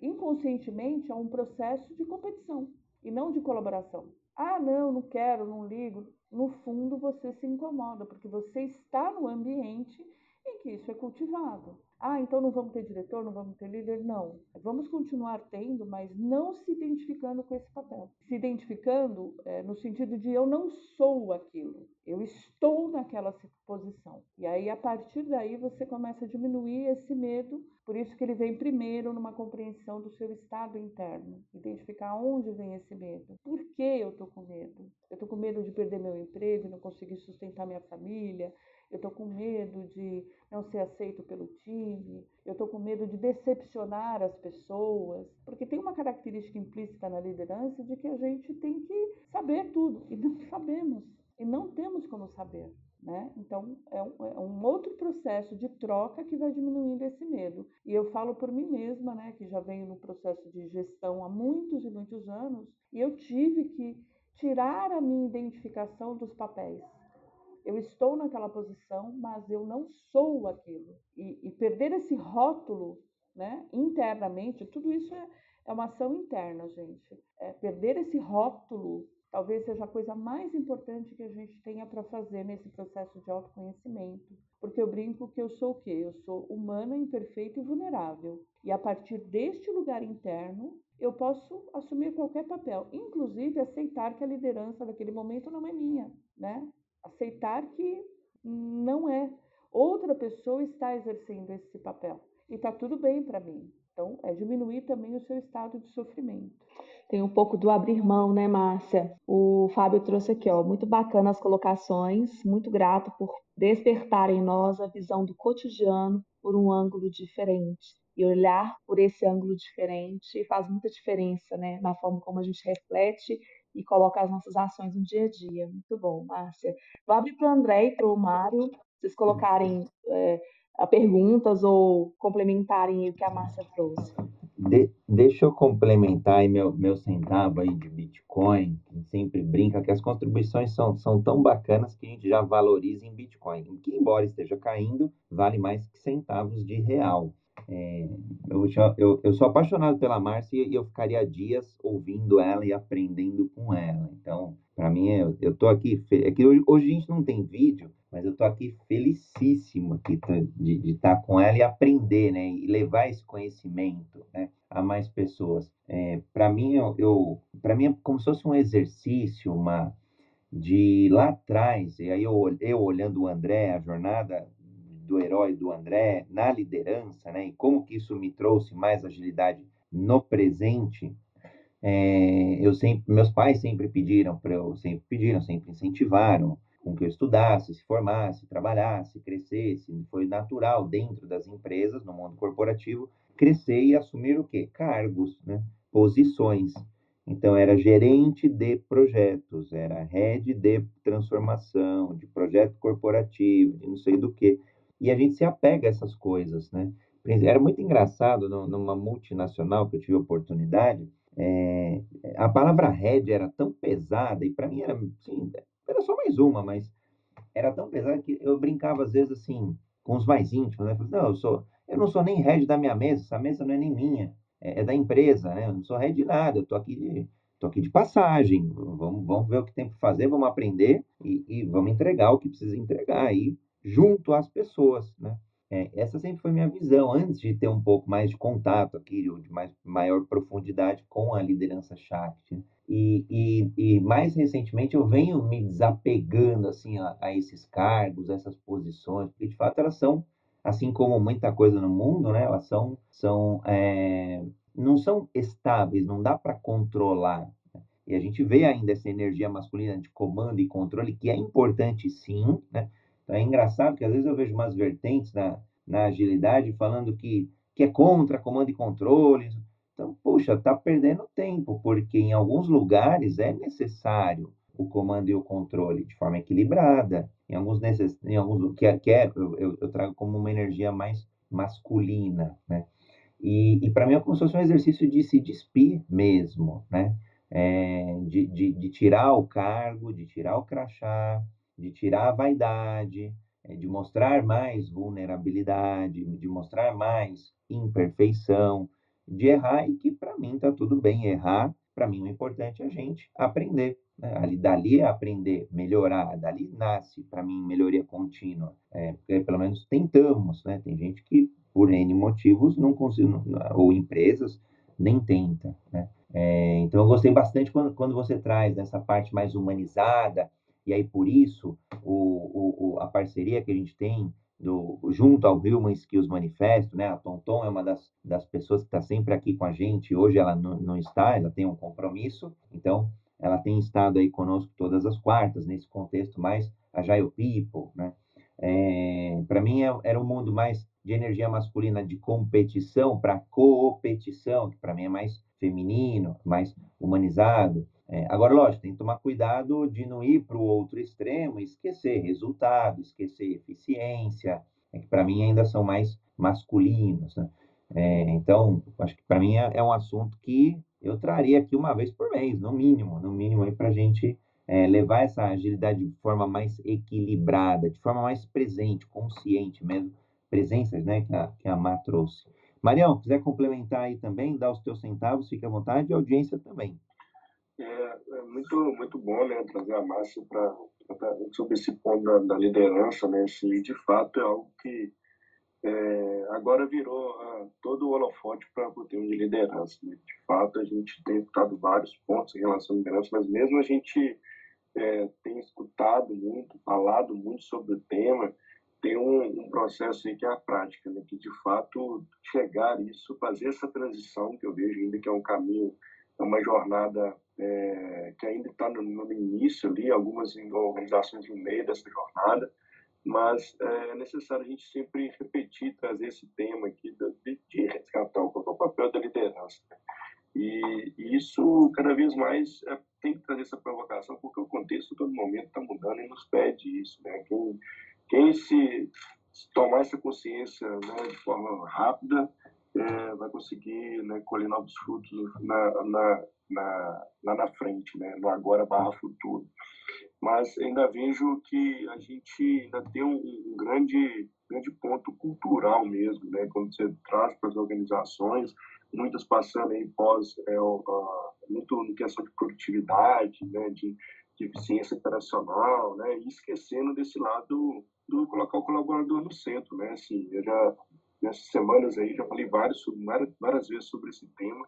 inconscientemente a um processo de competição e não de colaboração. Ah, não, não quero, não ligo. No fundo, você se incomoda, porque você está no ambiente em que isso é cultivado. Ah, então não vamos ter diretor, não vamos ter líder? Não. Vamos continuar tendo, mas não se identificando com esse papel. Se identificando é, no sentido de eu não sou aquilo, eu estou naquela posição. E aí, a partir daí, você começa a diminuir esse medo, por isso que ele vem primeiro numa compreensão do seu estado interno. Identificar onde vem esse medo. Por que eu estou com medo? Eu estou com medo de perder meu emprego, não conseguir sustentar minha família... Eu estou com medo de não ser aceito pelo time, eu estou com medo de decepcionar as pessoas, porque tem uma característica implícita na liderança de que a gente tem que saber tudo, e não sabemos, e não temos como saber, né? Então, é um, é um outro processo de troca que vai diminuindo esse medo. E eu falo por mim mesma, né, que já venho no processo de gestão há muitos e muitos anos, e eu tive que tirar a minha identificação dos papéis. Eu estou naquela posição, mas eu não sou aquilo. E, e perder esse rótulo, né, internamente, tudo isso é, é uma ação interna, gente. É, perder esse rótulo talvez seja a coisa mais importante que a gente tenha para fazer nesse processo de autoconhecimento. Porque eu brinco que eu sou o quê? Eu sou humana, imperfeita e vulnerável. E a partir deste lugar interno, eu posso assumir qualquer papel. Inclusive, aceitar que a liderança daquele momento não é minha, né? Aceitar que não é. Outra pessoa está exercendo esse papel. E está tudo bem para mim. Então, é diminuir também o seu estado de sofrimento. Tem um pouco do abrir mão, né, Márcia? O Fábio trouxe aqui, ó, muito bacana as colocações. Muito grato por despertar em nós a visão do cotidiano por um ângulo diferente. E olhar por esse ângulo diferente faz muita diferença, né, na forma como a gente reflete e colocar as nossas ações no dia a dia. Muito bom, Márcia. Vou abrir para o André e para o Mário, vocês colocarem é, perguntas ou complementarem o que a Márcia trouxe. De, deixa eu complementar aí meu, meu centavo aí de Bitcoin, que sempre brinca que as contribuições são, são tão bacanas que a gente já valoriza em Bitcoin, que embora esteja caindo, vale mais que centavos de real. É, eu, eu, eu sou apaixonado pela Márcia e eu ficaria dias ouvindo ela e aprendendo com ela. Então, para mim, eu, eu tô aqui... É que hoje, hoje a gente não tem vídeo, mas eu tô aqui felicíssimo aqui de estar tá com ela e aprender, né? E levar esse conhecimento, né, a mais pessoas. É, para mim, eu, eu, para mim, é como se fosse um exercício, uma... De lá atrás, e aí eu, eu olhando o André, a jornada... do herói do André, na liderança, né? E como que isso me trouxe mais agilidade no presente, é, eu sempre, meus pais sempre pediram para eu, sempre pediram, sempre incentivaram com que eu estudasse, se formasse, trabalhasse, crescesse. Foi natural dentro das empresas, no mundo corporativo, crescer e assumir o quê? Cargos, né? Posições. Então, era gerente de projetos, era head de transformação, de projeto corporativo, de não sei do que. E a gente se apega a essas coisas, né? Era muito engraçado, no, numa multinacional que eu tive oportunidade, é, a palavra head era tão pesada, e para mim era, sim, era só mais uma, mas era tão pesada que eu brincava às vezes assim, com os mais íntimos, né? Eu falava, não, eu, sou, eu não sou nem head da minha mesa, essa mesa não é nem minha. É da empresa, né? Eu não sou rei de nada, eu tô aqui de, tô aqui de passagem, vamos, vamos ver o que tem para fazer, vamos aprender e, e vamos entregar o que precisa entregar aí, junto às pessoas, né? É, essa sempre foi minha visão, antes de ter um pouco mais de contato aqui, de mais, maior profundidade com a liderança Shakti. E, e, e mais recentemente eu venho me desapegando, assim, a, a esses cargos, a essas posições, porque de fato elas são, assim como muita coisa no mundo, né, elas são, são, é, não são estáveis, não dá para controlar. E a gente vê ainda essa energia masculina de comando e controle, que é importante sim, né? Então é engraçado que às vezes eu vejo umas vertentes na, na agilidade falando que, que é contra comando e controle. Então, puxa, está perdendo tempo, porque em alguns lugares é necessário o comando e o controle de forma equilibrada. Em alguns, necess... em alguns... que, é, que é, eu, eu trago como uma energia mais masculina, né? E, e para mim é como se fosse um exercício de se despir mesmo, né? É, de, de, de tirar o cargo, de tirar o crachá, de tirar a vaidade, é, de mostrar mais vulnerabilidade, de mostrar mais imperfeição, de errar, e que para mim tá tudo bem errar. Para mim o importante é a gente aprender. Ali, dali é aprender, melhorar, dali nasce, para mim, melhoria contínua. É, porque pelo menos tentamos, né? Tem gente que, por N motivos, não consegue, ou empresas, nem tenta, né? É, então, eu gostei bastante quando, quando você traz essa parte mais humanizada, e aí, por isso, o, o, a parceria que a gente tem do, junto ao Human Skills Manifesto, né? A Tonton é uma das, das pessoas que está sempre aqui com a gente, hoje ela não, não está, ela tem um compromisso, então... Ela tem estado aí conosco todas as quartas, nesse contexto mais Agile People, né? É, para mim era um mundo mais de energia masculina, de competição para coopetição, que para mim é mais feminino, mais humanizado. É, agora, lógico, tem que tomar cuidado de não ir para o outro extremo e esquecer resultado, esquecer eficiência, é que para mim ainda são mais masculinos, né? É, então, acho que para mim é, é um assunto que eu traria aqui uma vez por mês, no mínimo, no mínimo aí para a gente é, levar essa agilidade de forma mais equilibrada, de forma mais presente, consciente mesmo, presenças, né, que a, que a Má trouxe. Marião, quiser complementar aí também, dar os teus centavos, fica à vontade, e a audiência também. É, é muito, muito bom, né, trazer a Márcia para sobre esse ponto da, da liderança, né, se de fato é algo que É, agora virou ah, todo o holofote para o tema de liderança, né? De fato, a gente tem escutado vários pontos em relação à liderança, mas mesmo a gente é, tem escutado muito, falado muito sobre o tema, tem um, um processo aí que é a prática, né? Que de fato chegar a isso, fazer essa transição, que eu vejo ainda que é um caminho, é uma jornada é, que ainda está no, no início ali, algumas organizações no meio dessa jornada, mas é necessário a gente sempre repetir, trazer esse tema aqui de, de resgatar o papel da liderança. E, e isso, cada vez mais, é, tem que trazer essa provocação, porque o contexto, todo momento, está mudando e nos pede isso, né? Quem, quem se, se tomar essa consciência, né, de forma rápida, é, vai conseguir, né, colher novos frutos na, na, na, lá na frente, né, no agora barra futuro. Mas ainda vejo que a gente ainda tem um, um grande, grande ponto cultural mesmo, né? Quando você traz para as organizações, muitas passando aí pós, é, uh, muito em questão de produtividade, né? de, de eficiência operacional, né? E esquecendo desse lado do, do colocar o colaborador no centro, né? Assim, eu já, nessas semanas aí, já falei várias, várias vezes sobre esse tema,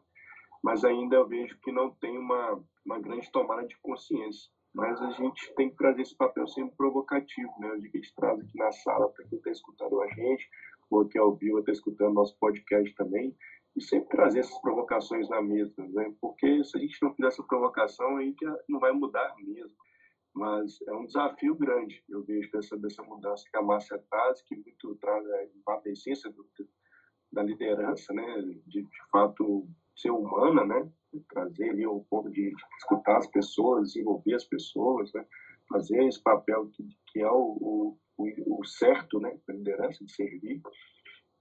mas ainda eu vejo que não tem uma, uma grande tomada de consciência. Mas a gente tem que trazer esse papel sempre provocativo, né? O que a gente traz aqui na sala para quem está escutando a gente, ou quem é o Bill está escutando nosso podcast também, e sempre trazer essas provocações na mesa, né? Porque se a gente não fizer essa provocação, aí que não vai mudar mesmo. Mas é um desafio grande, eu vejo, dessa, dessa mudança que a Márcia traz, que muito traz a essência do, da liderança, né? De, de fato, ser humana, né? trazer ali ao ponto de escutar as pessoas, envolver as pessoas, né? Fazer esse papel que, que é o, o, o certo, né, para a liderança, de servir.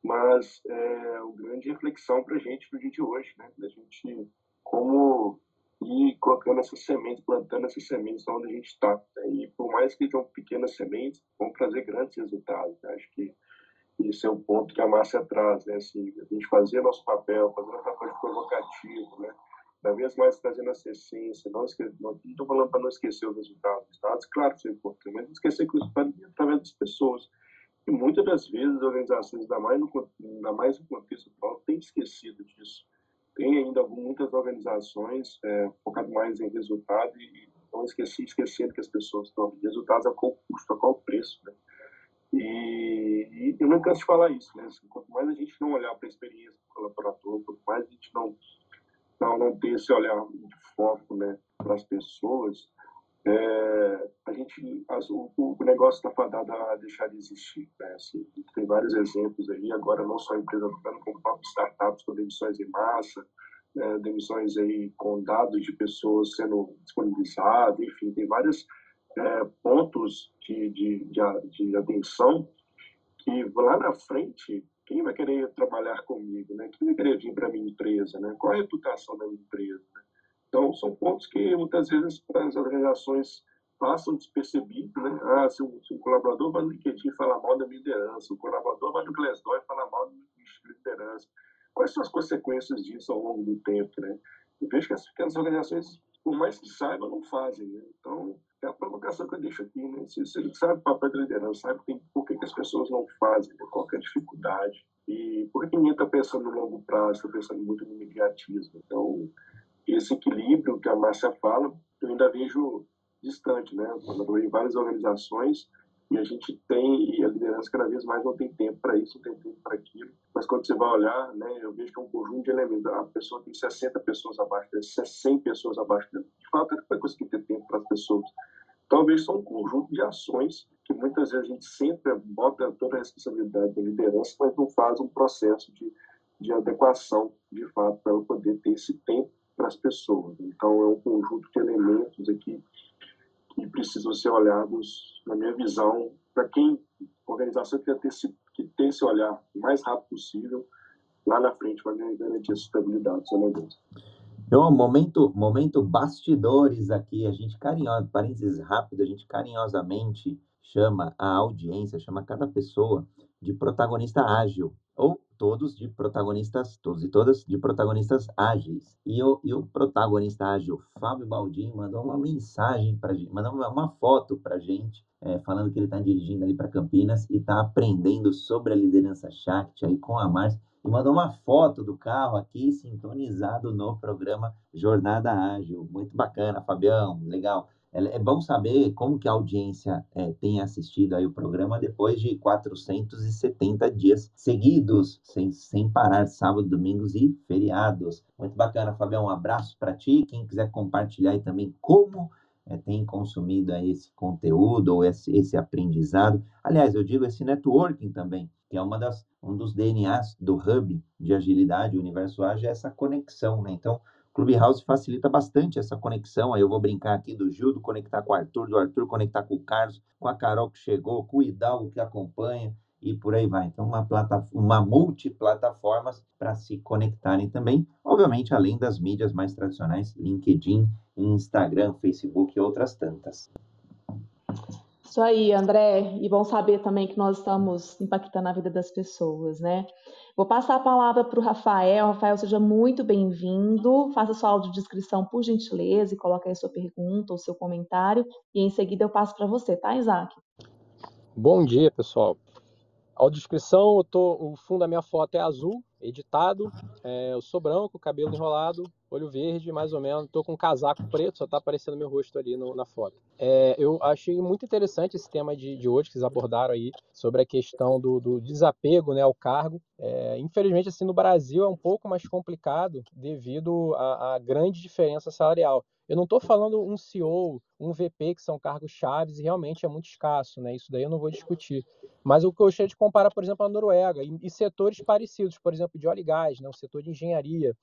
Mas é uma grande reflexão para a gente no dia de hoje, né? Da gente como ir colocando essas sementes, plantando essas sementes onde a gente está. Né? E por mais que sejam pequenas sementes, vão trazer grandes resultados. Né? Acho que esse é o ponto que a Márcia traz, né? Assim, a gente fazer nosso papel, fazer nosso papel de provocativo, né? Cada vez mais trazendo essa essência. Não estou falando para não esquecer os resultados. Os resultados, claro, isso é importante, mas não esquecer que isso é através das pessoas. E muitas das vezes as organizações, ainda mais no, ainda mais no contexto atual, têm esquecido disso. Tem ainda muitas organizações é, focadas mais em resultado e estão esquecendo que as pessoas estão de resultados a qual custo, a qual preço. Né? E, e eu não canso de falar isso. Né? Assim, quanto mais a gente não olhar para a experiência do colaborador, quanto mais a gente não... Não, não ter esse olhar de foco, né, para as pessoas, é, a gente, as, o, o negócio está fadado a deixar de existir. Né? Assim, tem vários exemplos aí, agora não só a empresa, como próprias startups com demissões em massa, né, demissões aí com dados de pessoas sendo disponibilizadas, enfim, tem vários é, pontos de, de, de, de atenção que lá na frente... Quem vai querer trabalhar comigo, né? Quem vai querer vir para a minha empresa, né? Qual é a reputação da minha empresa? Então, são pontos que muitas vezes as organizações passam despercebidos, né? Ah, se um, se um colaborador vai no LinkedIn falar mal da minha liderança, o colaborador vai no Glassdoor e falar mal da minha liderança. Quais são as consequências disso ao longo do tempo, né? Eu vejo que as pequenas organizações, por mais que saibam, não fazem, né? Então, é a provocação que eu deixo aqui, né? Se você sabe o papel da liderança, sabe tem, por que, que as pessoas não fazem, né? Qual que é a dificuldade. E por que ninguém está pensando no longo prazo, está pensando muito no imediatismo. Então, esse equilíbrio que a Márcia fala, eu ainda vejo distante, né? Eu trabalho em várias organizações e a gente tem, e a liderança cada vez mais não tem tempo para isso, não tem tempo para aquilo. Mas quando você vai olhar, né? Eu vejo que é um conjunto de elementos. A pessoa tem sessenta pessoas abaixo dela, cem pessoas abaixo dela. De fato, ela não vai conseguir ter tempo para as pessoas. Talvez são um conjunto de ações que muitas vezes a gente sempre bota toda a responsabilidade da liderança, mas não faz um processo de, de adequação, de fato, para ela poder ter esse tempo para as pessoas. Então, é um conjunto de elementos aqui que precisam ser olhados, na minha visão, para quem a organização quer ter esse, que tem esse olhar o mais rápido possível, lá na frente vai garantir a sustentabilidade, seu negócio. Então, momento, momento bastidores aqui, a gente carinhosa, parênteses rápido, a gente carinhosamente chama a audiência, chama cada pessoa de protagonista ágil, ou todos de protagonistas, todos e todas de protagonistas ágeis. E o, e o protagonista ágil, Fábio Baldin, mandou uma mensagem para gente, mandou uma, uma foto para gente, é, falando que ele está dirigindo ali para Campinas e está aprendendo sobre a liderança Shakti aí com a Márcia. E mandou uma foto do carro aqui, sintonizado no programa Jornada Ágil. Muito bacana, Fabião, legal. É bom saber como que a audiência é, tem assistido aí o programa depois de quatrocentos e setenta dias seguidos, sem, sem parar, sábado, domingos e feriados. Muito bacana, Fabião, um abraço para ti. Quem quiser compartilhar aí também como... É, tem consumido aí esse conteúdo ou esse, esse aprendizado. Aliás, eu digo esse networking também, que é uma das, um dos D N As do Hub de Agilidade, o Universo Ágil, é essa conexão, né? Então, o Clubhouse facilita bastante essa conexão. Aí eu vou brincar aqui do Gildo conectar com o Arthur, do Arthur conectar com o Carlos, com a Carol que chegou, com o Hidalgo que acompanha e por aí vai. Então, uma, uma multiplataformas para se conectarem também, obviamente, além das mídias mais tradicionais, LinkedIn, Instagram, Facebook e outras tantas. Isso aí, André. E bom saber também que nós estamos impactando a vida das pessoas, né? Vou passar a palavra para o Rafael. Rafael, seja muito bem-vindo. Faça sua audiodescrição, por gentileza, e coloque aí sua pergunta ou seu comentário. E em seguida eu passo para você, tá, Isaac? Bom dia, pessoal. Audiodescrição, eu tô, o fundo da minha foto é azul, editado, é, eu sou branco, cabelo enrolado, olho verde, mais ou menos, estou com um casaco preto, só está aparecendo meu rosto ali no, na foto. É, eu achei muito interessante esse tema de, de hoje que vocês abordaram aí, sobre a questão do, do desapego, né, ao cargo. É, infelizmente, assim, no Brasil é um pouco mais complicado devido à grande diferença salarial. Eu não estou falando um C E O, um V P, que são cargos chaves, e realmente é muito escasso, né? Isso daí eu não vou discutir. Mas o que eu gostaria de comparar, por exemplo, a Noruega e, e setores parecidos, por exemplo, de óleo e gás, né? O setor de engenharia.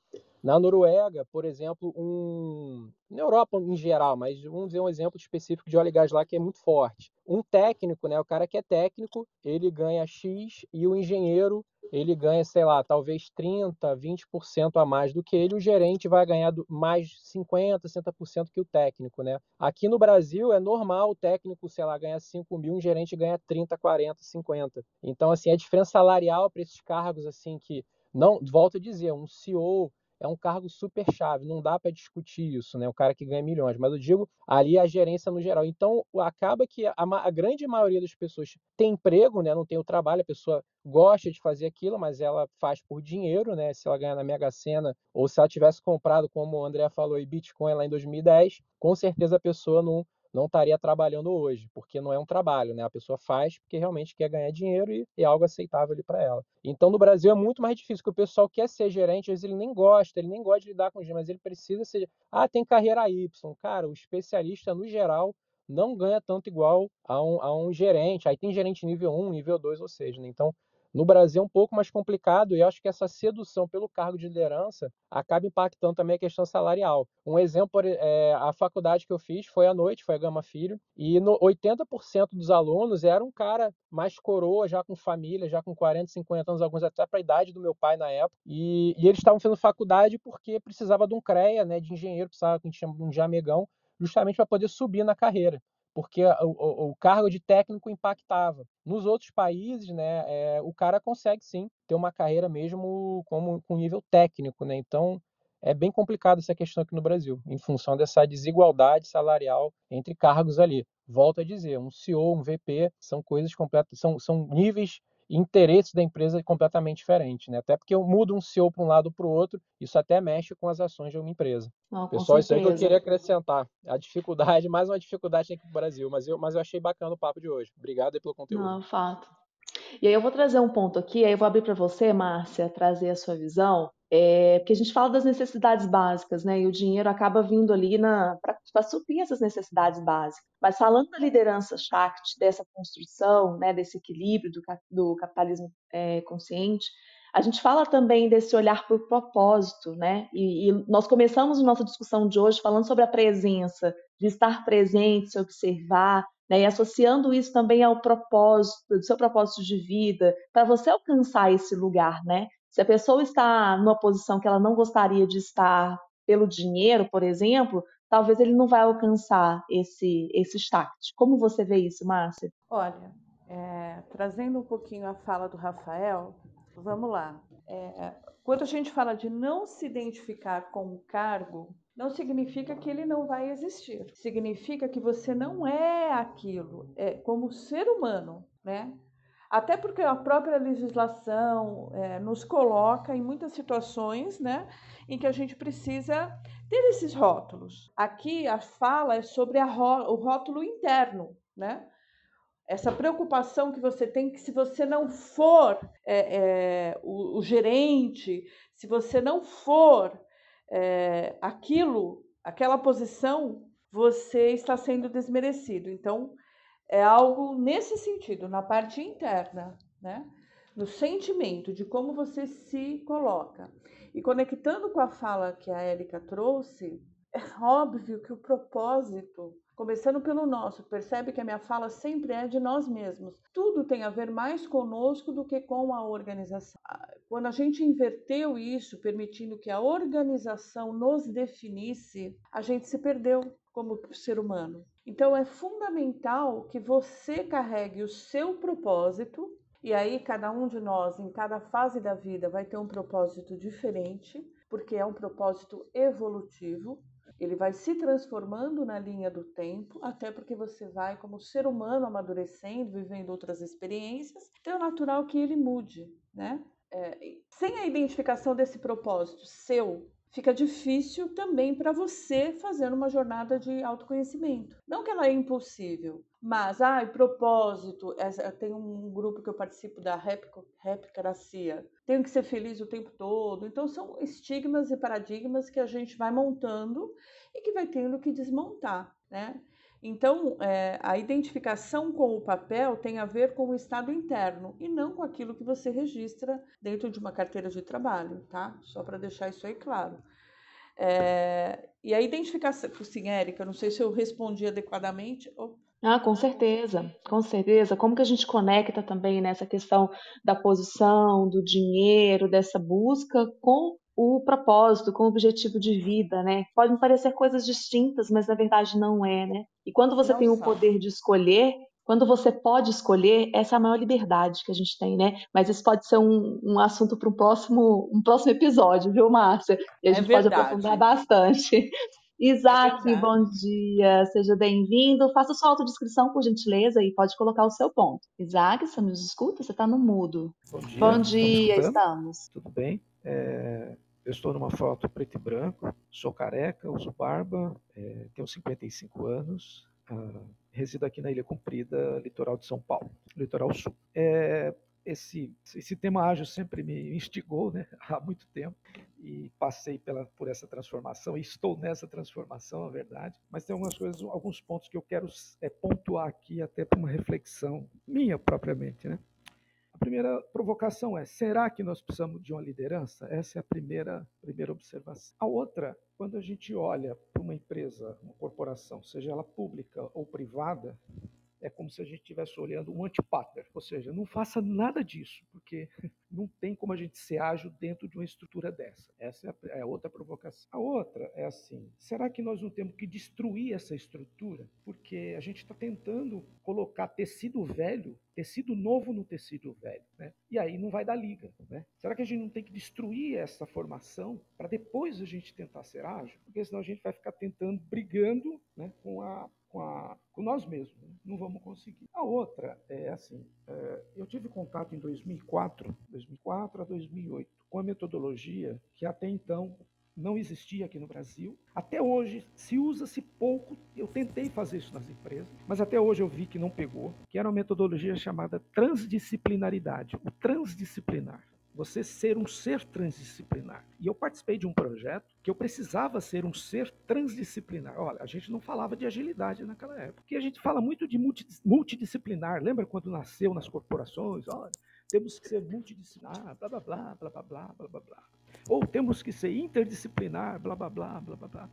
Na Noruega, por exemplo, um... na Europa em geral, mas vamos dizer um exemplo específico de óleo e gás lá que é muito forte. Um técnico, né? O cara que é técnico, ele ganha X e o engenheiro, ele ganha, sei lá, talvez trinta por cento, vinte por cento a mais do que ele, o gerente vai ganhar mais cinquenta por cento, sessenta por cento que o técnico, né? Aqui no Brasil é normal o técnico, sei lá, ganhar cinco mil, um gerente ganha trinta, quarenta, cinquenta. Então, assim, a diferença salarial para esses cargos, assim, que, não, volto a dizer, um C E O é um cargo super chave, não dá para discutir isso, né? O cara que ganha milhões, mas eu digo ali a gerência no geral. Então, acaba que a, a grande maioria das pessoas tem emprego, né? Não tem o trabalho, a pessoa gosta de fazer aquilo, mas ela faz por dinheiro, né? Se ela ganhar na Mega Sena ou se ela tivesse comprado, como o André falou, aí, Bitcoin lá em dois mil e dez, com certeza a pessoa não, não estaria trabalhando hoje, porque não é um trabalho, né? A pessoa faz porque realmente quer ganhar dinheiro e é algo aceitável ali para ela. Então, no Brasil é muito mais difícil, porque o pessoal quer ser gerente, às vezes ele nem gosta, ele nem gosta de lidar com gente, mas ele precisa ser... Ah, tem carreira Y. Cara, o especialista, no geral, não ganha tanto igual a um, a um gerente. Aí tem gerente nível um, nível dois, ou seja, né? Então, no Brasil é um pouco mais complicado e eu acho que essa sedução pelo cargo de liderança acaba impactando também a questão salarial. Um exemplo, é, a faculdade que eu fiz foi à noite, foi a Gama Filho, e no, oitenta por cento dos alunos era um cara mais coroa, já com família, já com quarenta, cinquenta anos, alguns até para a idade do meu pai na época, e, e eles estavam fazendo faculdade porque precisava de um CREA, né, de engenheiro, precisava que a gente chama de um jamegão, justamente para poder subir na carreira, porque o, o, o cargo de técnico impactava. Nos outros países, né, é, o cara consegue sim ter uma carreira mesmo como, com nível técnico, né? Então é bem complicado essa questão aqui no Brasil, em função dessa desigualdade salarial entre cargos ali. Volto a dizer, um C E O, um V P, são coisas completas, são, são níveis e interesses da empresa completamente diferentes, né? Até porque eu mudo um C E O para um lado para o outro, isso até mexe com as ações de uma empresa. Ah, pessoal, isso aí que eu queria acrescentar. A dificuldade, mais uma dificuldade aqui no Brasil, mas eu, mas eu achei bacana o papo de hoje. Obrigado aí pelo conteúdo. Não, fato. E aí eu vou trazer um ponto aqui, aí eu vou abrir para você, Márcia, trazer a sua visão, é, porque a gente fala das necessidades básicas, né? E o dinheiro acaba vindo ali para suprir essas necessidades básicas. Mas falando da liderança Shakti, dessa construção, né, desse equilíbrio do, do capitalismo é, consciente, a gente fala também desse olhar para o propósito, né? E, e nós começamos a nossa discussão de hoje falando sobre a presença, de estar presente, se observar, né, e associando isso também ao propósito, do seu propósito de vida, para você alcançar esse lugar, né? Se a pessoa está numa posição que ela não gostaria de estar pelo dinheiro, por exemplo, talvez ele não vai alcançar esse, esse start. Como você vê isso, Márcia? Olha, é, trazendo um pouquinho a fala do Rafael, vamos lá. É, quando a gente fala de não se identificar com o cargo, não significa que ele não vai existir. Significa que você não é aquilo, é, como ser humano, né? Até porque a própria legislação é, nos coloca em muitas situações, né, em que a gente precisa ter esses rótulos. Aqui a fala é sobre a ró- o rótulo interno, né? Essa preocupação que você tem que se você não for é, é, o, o gerente, se você não for É, aquilo, aquela posição, você está sendo desmerecido. Então, é algo nesse sentido, na parte interna, né? No sentimento de como você se coloca. E conectando com a fala que a Érica trouxe, é óbvio que o propósito, começando pelo nosso, percebe que a minha fala sempre é de nós mesmos. Tudo tem a ver mais conosco do que com a organização. Quando a gente inverteu isso, permitindo que a organização nos definisse, a gente se perdeu como ser humano. Então é fundamental que você carregue o seu propósito, e aí cada um de nós, em cada fase da vida, vai ter um propósito diferente, porque é um propósito evolutivo, ele vai se transformando na linha do tempo, até porque você vai, como ser humano, amadurecendo, vivendo outras experiências, então é natural que ele mude, né? É, sem a identificação desse propósito seu, fica difícil também para você fazer uma jornada de autoconhecimento. Não que ela é impossível, mas, ai, ah, propósito, essa, tem um grupo que eu participo da Repcracia, tenho que ser feliz o tempo todo. Então, são estigmas e paradigmas que a gente vai montando e que vai tendo que desmontar, né? Então, é, a identificação com o papel tem a ver com o estado interno e não com aquilo que você registra dentro de uma carteira de trabalho, tá? Só para deixar isso aí claro. É, e a identificação... Sim, Érica, não sei se eu respondi adequadamente... Opa. Ah, com certeza, com certeza. Como que a gente conecta também nessa questão da posição, do dinheiro, dessa busca com o propósito, com o objetivo de vida, né? Podem parecer coisas distintas, mas na verdade não é, né? E quando você Nossa. tem o poder de escolher, quando você pode escolher, essa é a maior liberdade que a gente tem, né? Mas isso pode ser um, um assunto para um próximo, um próximo episódio, viu, Márcia? E a gente é pode aprofundar bastante. Isaac, é bom dia, seja bem-vindo. Faça sua autodescrição, por gentileza, e pode colocar o seu ponto. Isaac, você nos escuta? Você está no mudo. Bom dia, bom dia estamos. Tudo bem? É, eu estou numa foto preto e branco, sou careca, uso barba, é, tenho cinquenta e cinco anos, uh, resido aqui na Ilha Comprida, litoral de São Paulo, litoral sul. É, Esse, esse tema ágil sempre me instigou, né, há muito tempo, e passei pela, por essa transformação, e estou nessa transformação, na verdade, mas tem algumas coisas, alguns pontos que eu quero é, pontuar aqui, até para uma reflexão minha propriamente, né? A primeira provocação é, será que nós precisamos de uma liderança? Essa é a primeira, primeira observação. A outra, quando a gente olha para uma empresa, uma corporação, seja ela pública ou privada, é como se a gente estivesse olhando um anti-pattern, ou seja, não faça nada disso, porque não tem como a gente ser ágil dentro de uma estrutura dessa. Essa é a outra provocação. A outra é assim, será que nós não temos que destruir essa estrutura? Porque a gente está tentando colocar tecido velho, tecido novo no tecido velho, né? E aí não vai dar liga, né? Será que a gente não tem que destruir essa formação para depois a gente tentar ser ágil? Porque senão a gente vai ficar tentando, brigando, né, com a... Com, a, com nós mesmos, né? Não vamos conseguir. A outra é assim, é, eu tive contato em dois mil e quatro a dois mil e oito, com a metodologia que até então não existia aqui no Brasil. Até hoje se usa-se pouco, eu tentei fazer isso nas empresas, mas até hoje eu vi que não pegou, que era uma metodologia chamada transdisciplinaridade, o transdisciplinar. Você ser um ser transdisciplinar. E eu participei de um projeto que eu precisava ser um ser transdisciplinar. Olha, a gente não falava de agilidade naquela época, porque a gente fala muito de multidisciplinar. Lembra quando nasceu nas corporações? Olha, temos que ser multidisciplinar, blá, blá, blá, blá, blá, blá, blá, blá. Ou temos que ser interdisciplinar, blá, blá, blá, blá, blá, blá.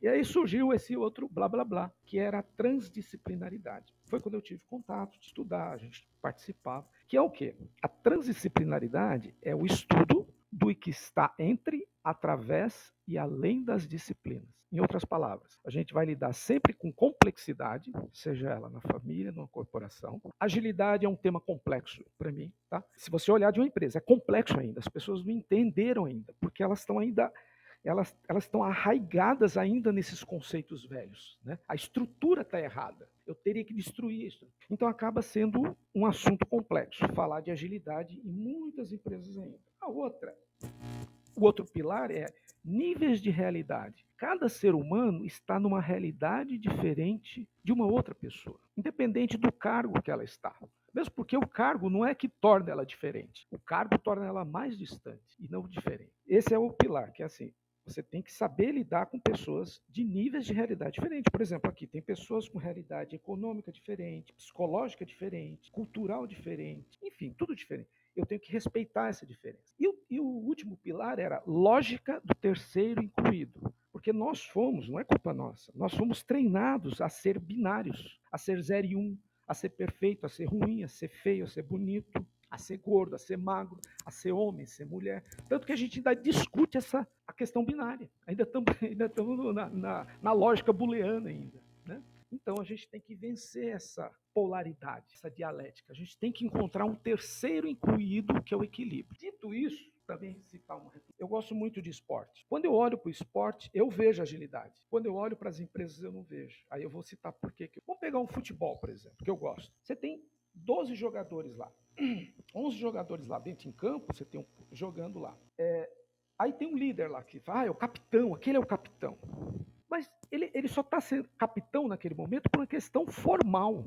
E aí surgiu esse outro blá, blá, blá, que era a transdisciplinaridade. Foi quando eu tive contato de estudar, a gente participava. Que é o quê? A transdisciplinaridade é o estudo do que está entre, através e além das disciplinas. Em outras palavras, a gente vai lidar sempre com complexidade, seja ela na família, numa corporação. Agilidade é um tema complexo para mim, tá? Se você olhar de uma empresa, é complexo ainda, as pessoas não entenderam ainda, porque elas estão ainda... Elas, elas estão arraigadas ainda nesses conceitos velhos, né? A estrutura está errada. Eu teria que destruir isso. Então, acaba sendo um assunto complexo. Falar de agilidade em muitas empresas ainda. A outra, o outro pilar é níveis de realidade. Cada ser humano está numa realidade diferente de uma outra pessoa, independente do cargo que ela está. Mesmo porque o cargo não é que torna ela diferente. O cargo torna ela mais distante e não diferente. Esse é o pilar, que é assim... Você tem que saber lidar com pessoas de níveis de realidade diferente. Por exemplo, aqui tem pessoas com realidade econômica diferente, psicológica diferente, cultural diferente, enfim, tudo diferente. Eu tenho que respeitar essa diferença. E o, e o último pilar era lógica do terceiro incluído. Porque nós fomos, não é culpa nossa, nós fomos treinados a ser binários, a ser zero e um, a ser perfeito, a ser ruim, a ser feio, a ser bonito, a ser gordo, a ser magro, a ser homem, a ser mulher. Tanto que a gente ainda discute essa a questão binária. Ainda estamos ainda estamos na, na, na lógica booleana ainda, né? Então, a gente tem que vencer essa polaridade, essa dialética. A gente tem que encontrar um terceiro incluído, que é o equilíbrio. Dito isso, também citar uma reflexão. Eu gosto muito de esporte. Quando eu olho para o esporte, eu vejo agilidade. Quando eu olho para as empresas, eu não vejo. Aí eu vou citar por quê. Vamos pegar um futebol, por exemplo, que eu gosto. Você tem doze jogadores lá. onze jogadores lá dentro em campo, você tem um jogando lá. É, Aí tem um líder lá que fala, ah, é o capitão, aquele é o capitão. Mas ele, ele só está sendo capitão naquele momento por uma questão formal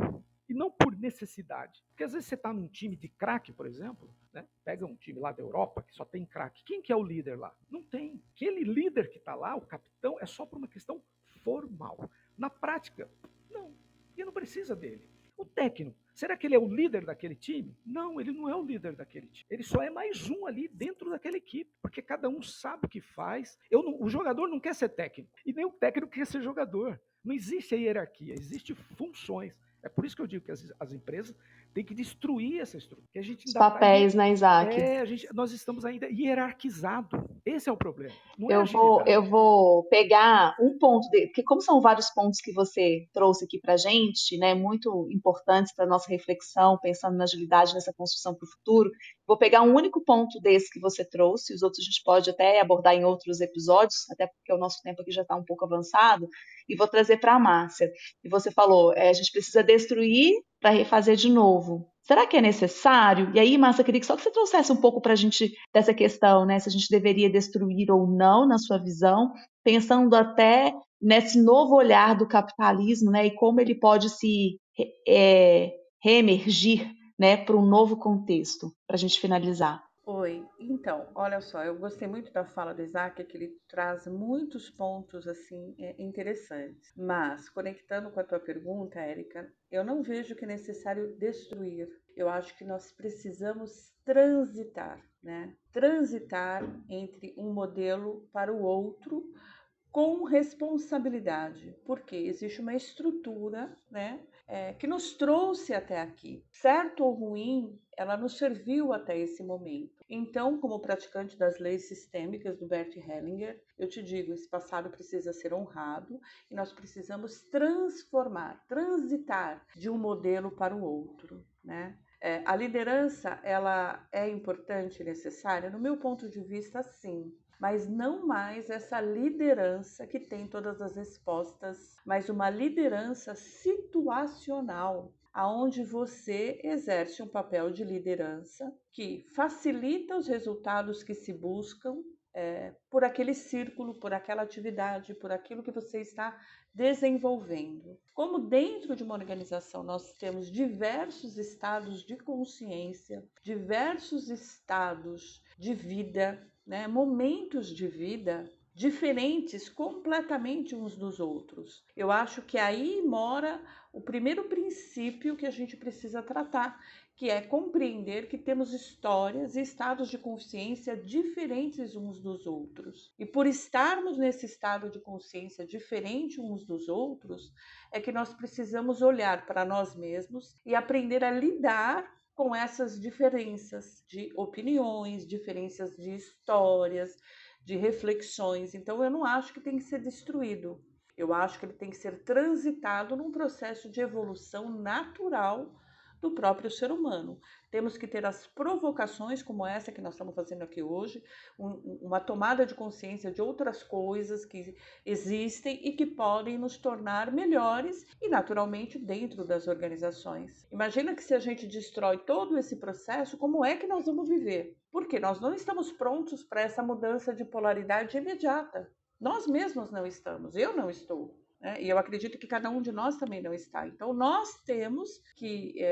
e não por necessidade. Porque às vezes você está num time de craque, por exemplo, né? Pega um time lá da Europa que só tem craque. Quem que é o líder lá? Não tem. Aquele líder que está lá, o capitão, é só por uma questão formal. Na prática, não. Ele não precisa dele. O técnico, será que ele é o líder daquele time? Não, ele não é o líder daquele time. Ele só é mais um ali dentro daquela equipe, porque cada um sabe o que faz. Eu não, o jogador não quer ser técnico, e nem o técnico quer ser jogador. Não existe a hierarquia, existem funções. É por isso que eu digo que as, as empresas têm que destruir essa estrutura. Que a gente ainda Os papéis, tá... né, Isaac? É, a gente, nós estamos ainda hierarquizados. Esse é o problema. Não eu, é vou, eu vou pegar um ponto, de, porque como são vários pontos que você trouxe aqui para a gente, né, muito importantes para a nossa reflexão, pensando na agilidade, nessa construção para o futuro, vou pegar um único ponto desse que você trouxe, os outros a gente pode até abordar em outros episódios, até porque o nosso tempo aqui já está um pouco avançado, e vou trazer para a Márcia. E você falou, é, a gente precisa destruir para refazer de novo. Será que é necessário? E aí, Márcia, queria que só que você trouxesse um pouco para a gente dessa questão, né? Se a gente deveria destruir ou não, na sua visão, pensando até nesse novo olhar do capitalismo, né? E como ele pode se é, reemergir, né? Para um novo contexto, para a gente finalizar. Oi, então, olha só, eu gostei muito da fala do Isaac, que ele traz muitos pontos, assim, interessantes. Mas, conectando com a tua pergunta, Érica, eu não vejo que é necessário destruir. Eu acho que nós precisamos transitar, né? Transitar entre um modelo para o outro com responsabilidade, porque existe uma estrutura, né, é, que nos trouxe até aqui, certo ou ruim, ela nos serviu até esse momento. Então, como praticante das leis sistêmicas do Bert Hellinger, eu te digo, esse passado precisa ser honrado e nós precisamos transformar, transitar de um modelo para o outro, né? É, a liderança, ela é importante e necessária? No meu ponto de vista, sim. Mas não mais essa liderança que tem todas as respostas, mas uma liderança situacional, aonde você exerce um papel de liderança que facilita os resultados que se buscam é, por aquele círculo, por aquela atividade, por aquilo que você está desenvolvendo. Como dentro de uma organização nós temos diversos estados de consciência, diversos estados de vida, né, momentos de vida diferentes completamente uns dos outros. Eu acho que aí mora o primeiro princípio que a gente precisa tratar, que é compreender que temos histórias e estados de consciência diferentes uns dos outros. E por estarmos nesse estado de consciência diferente uns dos outros, é que nós precisamos olhar para nós mesmos e aprender a lidar com essas diferenças de opiniões, diferenças de histórias, de reflexões. Então, eu não acho que tem que ser destruído. Eu acho que ele tem que ser transitado num processo de evolução natural do próprio ser humano. Temos que ter as provocações como essa que nós estamos fazendo aqui hoje, um, uma tomada de consciência de outras coisas que existem e que podem nos tornar melhores e, naturalmente, dentro das organizações. Imagina que se a gente destrói todo esse processo, como é que nós vamos viver? Porque nós não estamos prontos para essa mudança de polaridade imediata. Nós mesmos não estamos, eu não estou. É, e eu acredito que cada um de nós também não está. Então, nós temos que é,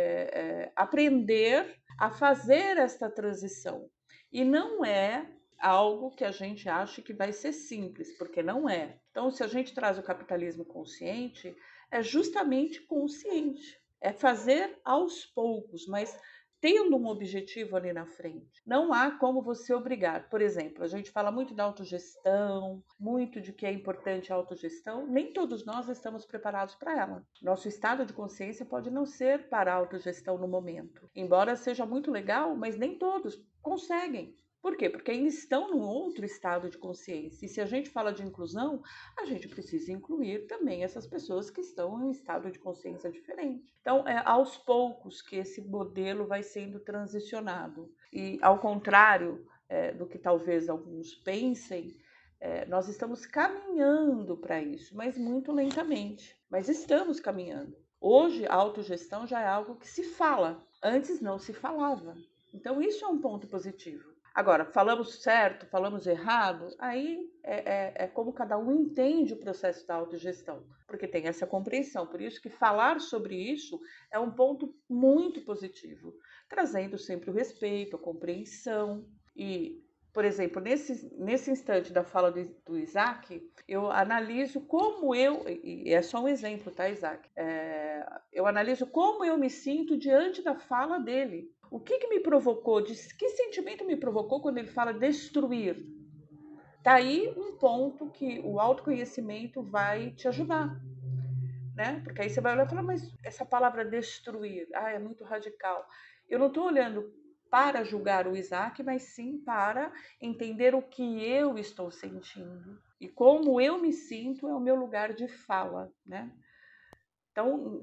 é, aprender a fazer esta transição. E não é algo que a gente acha que vai ser simples, porque não é. Então, se a gente traz o capitalismo consciente, é justamente consciente. É fazer aos poucos, mas tendo um objetivo ali na frente. Não há como você obrigar. Por exemplo, a gente fala muito da autogestão, muito de que é importante a autogestão. Nem todos nós estamos preparados para ela. Nosso estado de consciência pode não ser para a autogestão no momento. Embora seja muito legal, mas nem todos conseguem. Por quê? Porque ainda estão num outro estado de consciência. E se a gente fala de inclusão, a gente precisa incluir também essas pessoas que estão em um estado de consciência diferente. Então, é aos poucos que esse modelo vai sendo transicionado. E, ao contrário é, do que talvez alguns pensem, é, nós estamos caminhando para isso, mas muito lentamente. Mas estamos caminhando. Hoje, a autogestão já é algo que se fala. Antes não se falava. Então, isso é um ponto positivo. Agora, falamos certo, falamos errado, aí é, é, é como cada um entende o processo da autogestão, porque tem essa compreensão. Por isso que falar sobre isso é um ponto muito positivo, trazendo sempre o respeito, a compreensão. E, por exemplo, nesse, nesse instante da fala do, do Isaac, eu analiso como eu, e é só um exemplo, tá, Isaac? É, eu analiso como eu me sinto diante da fala dele. O que, que me provocou? Que sentimento me provocou quando ele fala destruir? Tá aí um ponto que o autoconhecimento vai te ajudar, né? Porque aí você vai olhar e falar, mas essa palavra destruir, ah, é muito radical. Eu não estou olhando para julgar o Isaac, mas sim para entender o que eu estou sentindo. E como eu me sinto é o meu lugar de fala, né? Então,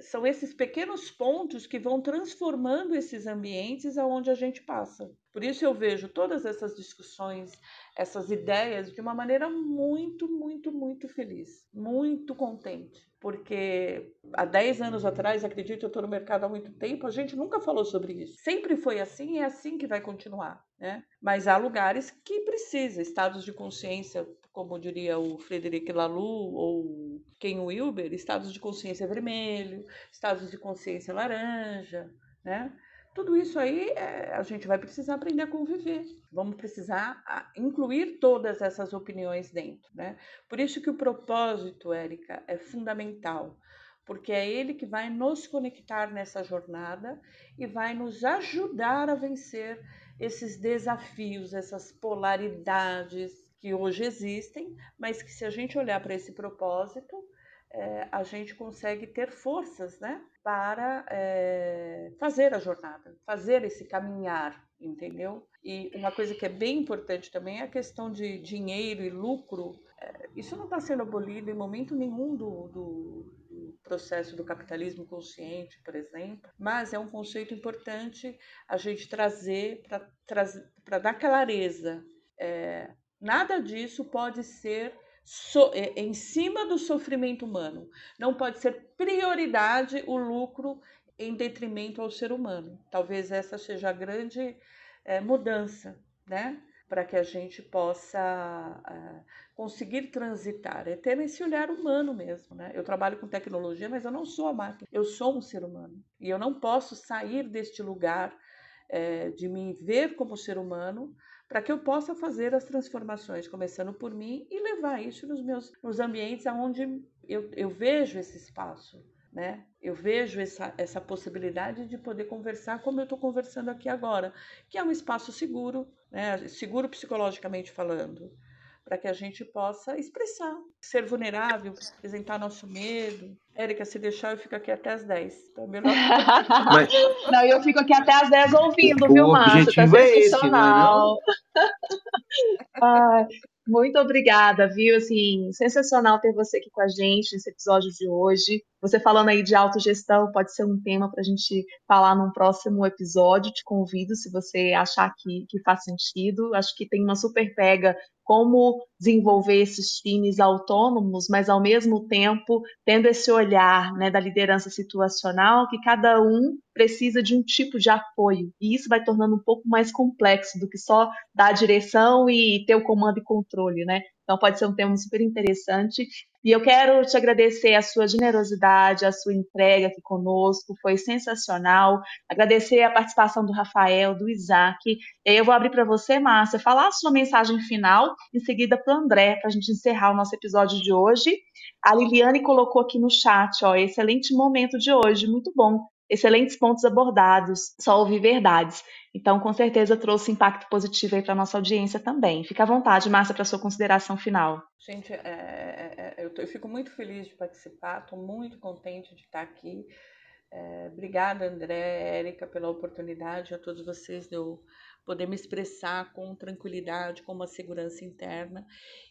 são esses pequenos pontos que vão transformando esses ambientes aonde a gente passa. Por isso eu vejo todas essas discussões, essas ideias, de uma maneira muito, muito, muito feliz, muito contente. Porque há dez anos atrás, acredito, eu estou no mercado há muito tempo, a gente nunca falou sobre isso. Sempre foi assim e é assim que vai continuar, né? Mas há lugares que precisam, estados de consciência, como diria o Frederic Laloux ou Ken Wilber, estados de consciência vermelho, estados de consciência laranja, né? Tudo isso aí é, a gente vai precisar aprender a conviver. Vamos precisar incluir todas essas opiniões dentro, né? Por isso que o propósito, Érica, é fundamental, porque é ele que vai nos conectar nessa jornada e vai nos ajudar a vencer esses desafios, essas polaridades que hoje existem, mas que se a gente olhar para esse propósito, é, a gente consegue ter forças, né, para é, fazer a jornada, fazer esse caminhar, entendeu? E uma coisa que é bem importante também é a questão de dinheiro e lucro. É, isso não está sendo abolido em momento nenhum do, do, do processo do capitalismo consciente, por exemplo, mas é um conceito importante a gente trazer para para dar clareza. É, Nada disso pode ser so- em cima do sofrimento humano. Não pode ser prioridade o lucro em detrimento ao ser humano. Talvez essa seja a grande é, mudança, né? Para que a gente possa é, conseguir transitar. É ter esse olhar humano mesmo, né? Eu trabalho com tecnologia, mas eu não sou a máquina. Eu sou um ser humano. E eu não posso sair deste lugar é, de me ver como ser humano, para que eu possa fazer as transformações, começando por mim, e levar isso nos meus nos ambientes onde eu, eu vejo esse espaço, né? Eu vejo essa, essa possibilidade de poder conversar como eu estou conversando aqui agora, que é um espaço seguro, né? Seguro psicologicamente falando, para que a gente possa expressar, ser vulnerável, apresentar nosso medo. Érica, se deixar, eu fico aqui até as dez. Então, melhor... Mas... Não, eu fico aqui até as dez ouvindo, o viu, Márcio? Tá sensacional. É esse, não é, não? Ah, muito obrigada, viu? Assim, sensacional ter você aqui com a gente nesse episódio de hoje. Você falando aí de autogestão, pode ser um tema para a gente falar num próximo episódio. Te convido, se você achar que, que faz sentido. Acho que tem uma super pega como desenvolver esses times autônomos, mas ao mesmo tempo tendo esse olhar Olhar, né, da liderança situacional, que cada um precisa de um tipo de apoio, e isso vai tornando um pouco mais complexo do que só dar a direção e ter o comando e controle, né? Então pode ser um tema super interessante, e eu quero te agradecer a sua generosidade, a sua entrega aqui conosco, foi sensacional, agradecer a participação do Rafael, do Isaac, e aí eu vou abrir para você, Márcia, falar a sua mensagem final, em seguida para o André, para a gente encerrar o nosso episódio de hoje. A Liliane colocou aqui no chat, ó, excelente momento de hoje, muito bom. Excelentes pontos abordados, só ouvir verdades. Então, com certeza, trouxe impacto positivo aí para a nossa audiência também. Fica à vontade, Márcia, para a sua consideração final. Gente, é, é, eu, tô, eu fico muito feliz de participar, estou muito contente de estar aqui. É, obrigada, André, Érica, pela oportunidade, a todos vocês de eu poder me expressar com tranquilidade, com uma segurança interna.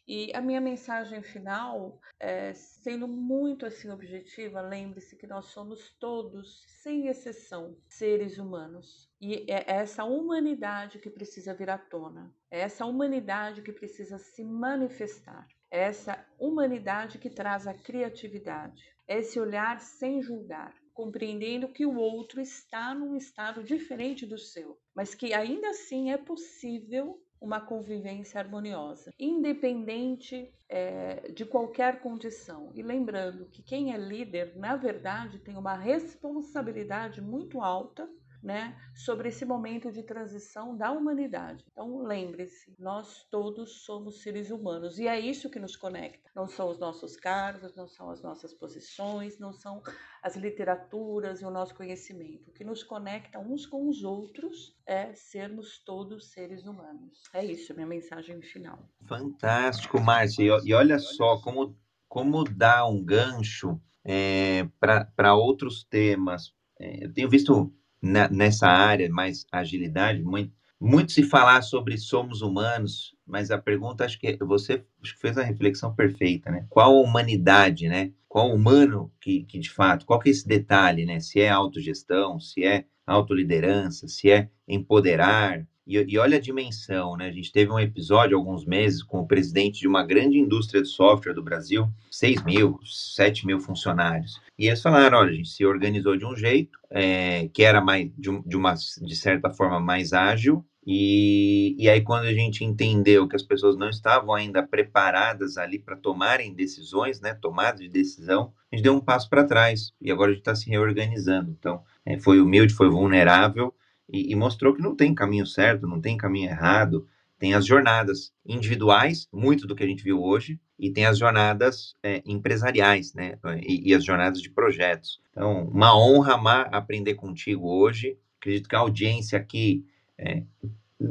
E a minha mensagem final, é, sendo muito assim objetiva, lembre-se que nós somos todos, sem exceção, seres humanos. E é essa humanidade que precisa vir à tona, é essa humanidade que precisa se manifestar, é essa humanidade que traz a criatividade, é esse olhar sem julgar. compreendendo que o outro está num estado diferente do seu, mas que ainda assim é possível uma convivência harmoniosa, independente é, de qualquer condição. E lembrando que quem é líder, na verdade, tem uma responsabilidade muito alta, né, sobre esse momento de transição da humanidade. Então, lembre-se, nós todos somos seres humanos e é isso que nos conecta. Não são os nossos cargos, não são as nossas posições, não são as literaturas e o nosso conhecimento. O que nos conecta uns com os outros é sermos todos seres humanos. É isso, minha mensagem final. Fantástico, Márcia. E olha só como, como dá um gancho é, para outros temas. É, eu tenho visto nessa área, mais agilidade, muito, muito se falar sobre somos humanos, mas a pergunta, acho que você acho que fez a reflexão perfeita, né? Qual a humanidade, né? Qual o humano que, que de fato, qual que é esse detalhe, né? Se é autogestão, se é autoliderança, se é empoderar, e, e olha a dimensão, né? A gente teve um episódio há alguns meses com o presidente de uma grande indústria de software do Brasil, seis mil, sete mil funcionários, e eles falaram, olha, a gente se organizou de um jeito, É, que era mais de, de uma de certa forma mais ágil, e, e aí quando a gente entendeu que as pessoas não estavam ainda preparadas ali para tomarem decisões, né, tomada de decisão, a gente deu um passo para trás e agora a gente está se reorganizando. Então é, foi humilde, foi vulnerável e, e mostrou que não tem caminho certo, não tem caminho errado, tem as jornadas individuais, muito do que a gente viu hoje, e tem as jornadas é, empresariais, né, e, e as jornadas de projetos. Então, uma honra, Mar, aprender contigo hoje. Acredito que a audiência aqui, é,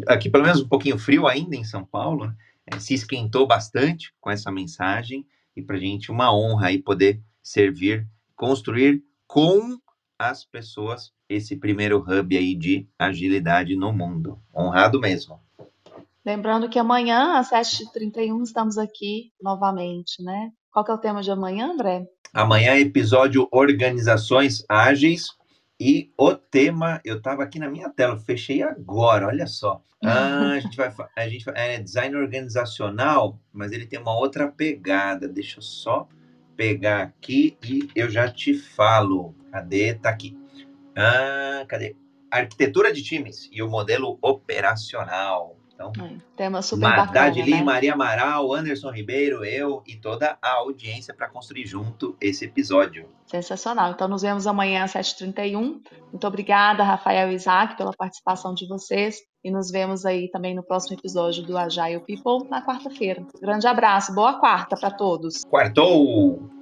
aqui pelo menos um pouquinho frio ainda em São Paulo, é, se esquentou bastante com essa mensagem, e para a gente uma honra aí poder servir, construir com as pessoas esse primeiro hub aí de agilidade no mundo. Honrado mesmo. Lembrando que amanhã, às sete e trinta e um, estamos aqui novamente, né? Qual que é o tema de amanhã, André? Amanhã é episódio Organizações Ágeis. E o tema, eu estava aqui na minha tela, fechei agora, olha só. Ah, a gente vai, a gente vai, é design organizacional, mas ele tem uma outra pegada. Deixa eu só pegar aqui e eu já te falo. Cadê? Tá aqui. Ah, cadê? Arquitetura de times e o modelo operacional. Então, é, tema super bacana, né? Maria Amaral, Anderson Ribeiro, eu e toda a audiência para construir junto esse episódio. Sensacional. Então, nos vemos amanhã às sete e trinta e um. Muito obrigada, Rafael e Isaac, pela participação de vocês. E nos vemos aí também no próximo episódio do Agile People, na quarta-feira. Grande abraço. Boa quarta para todos. Quartou!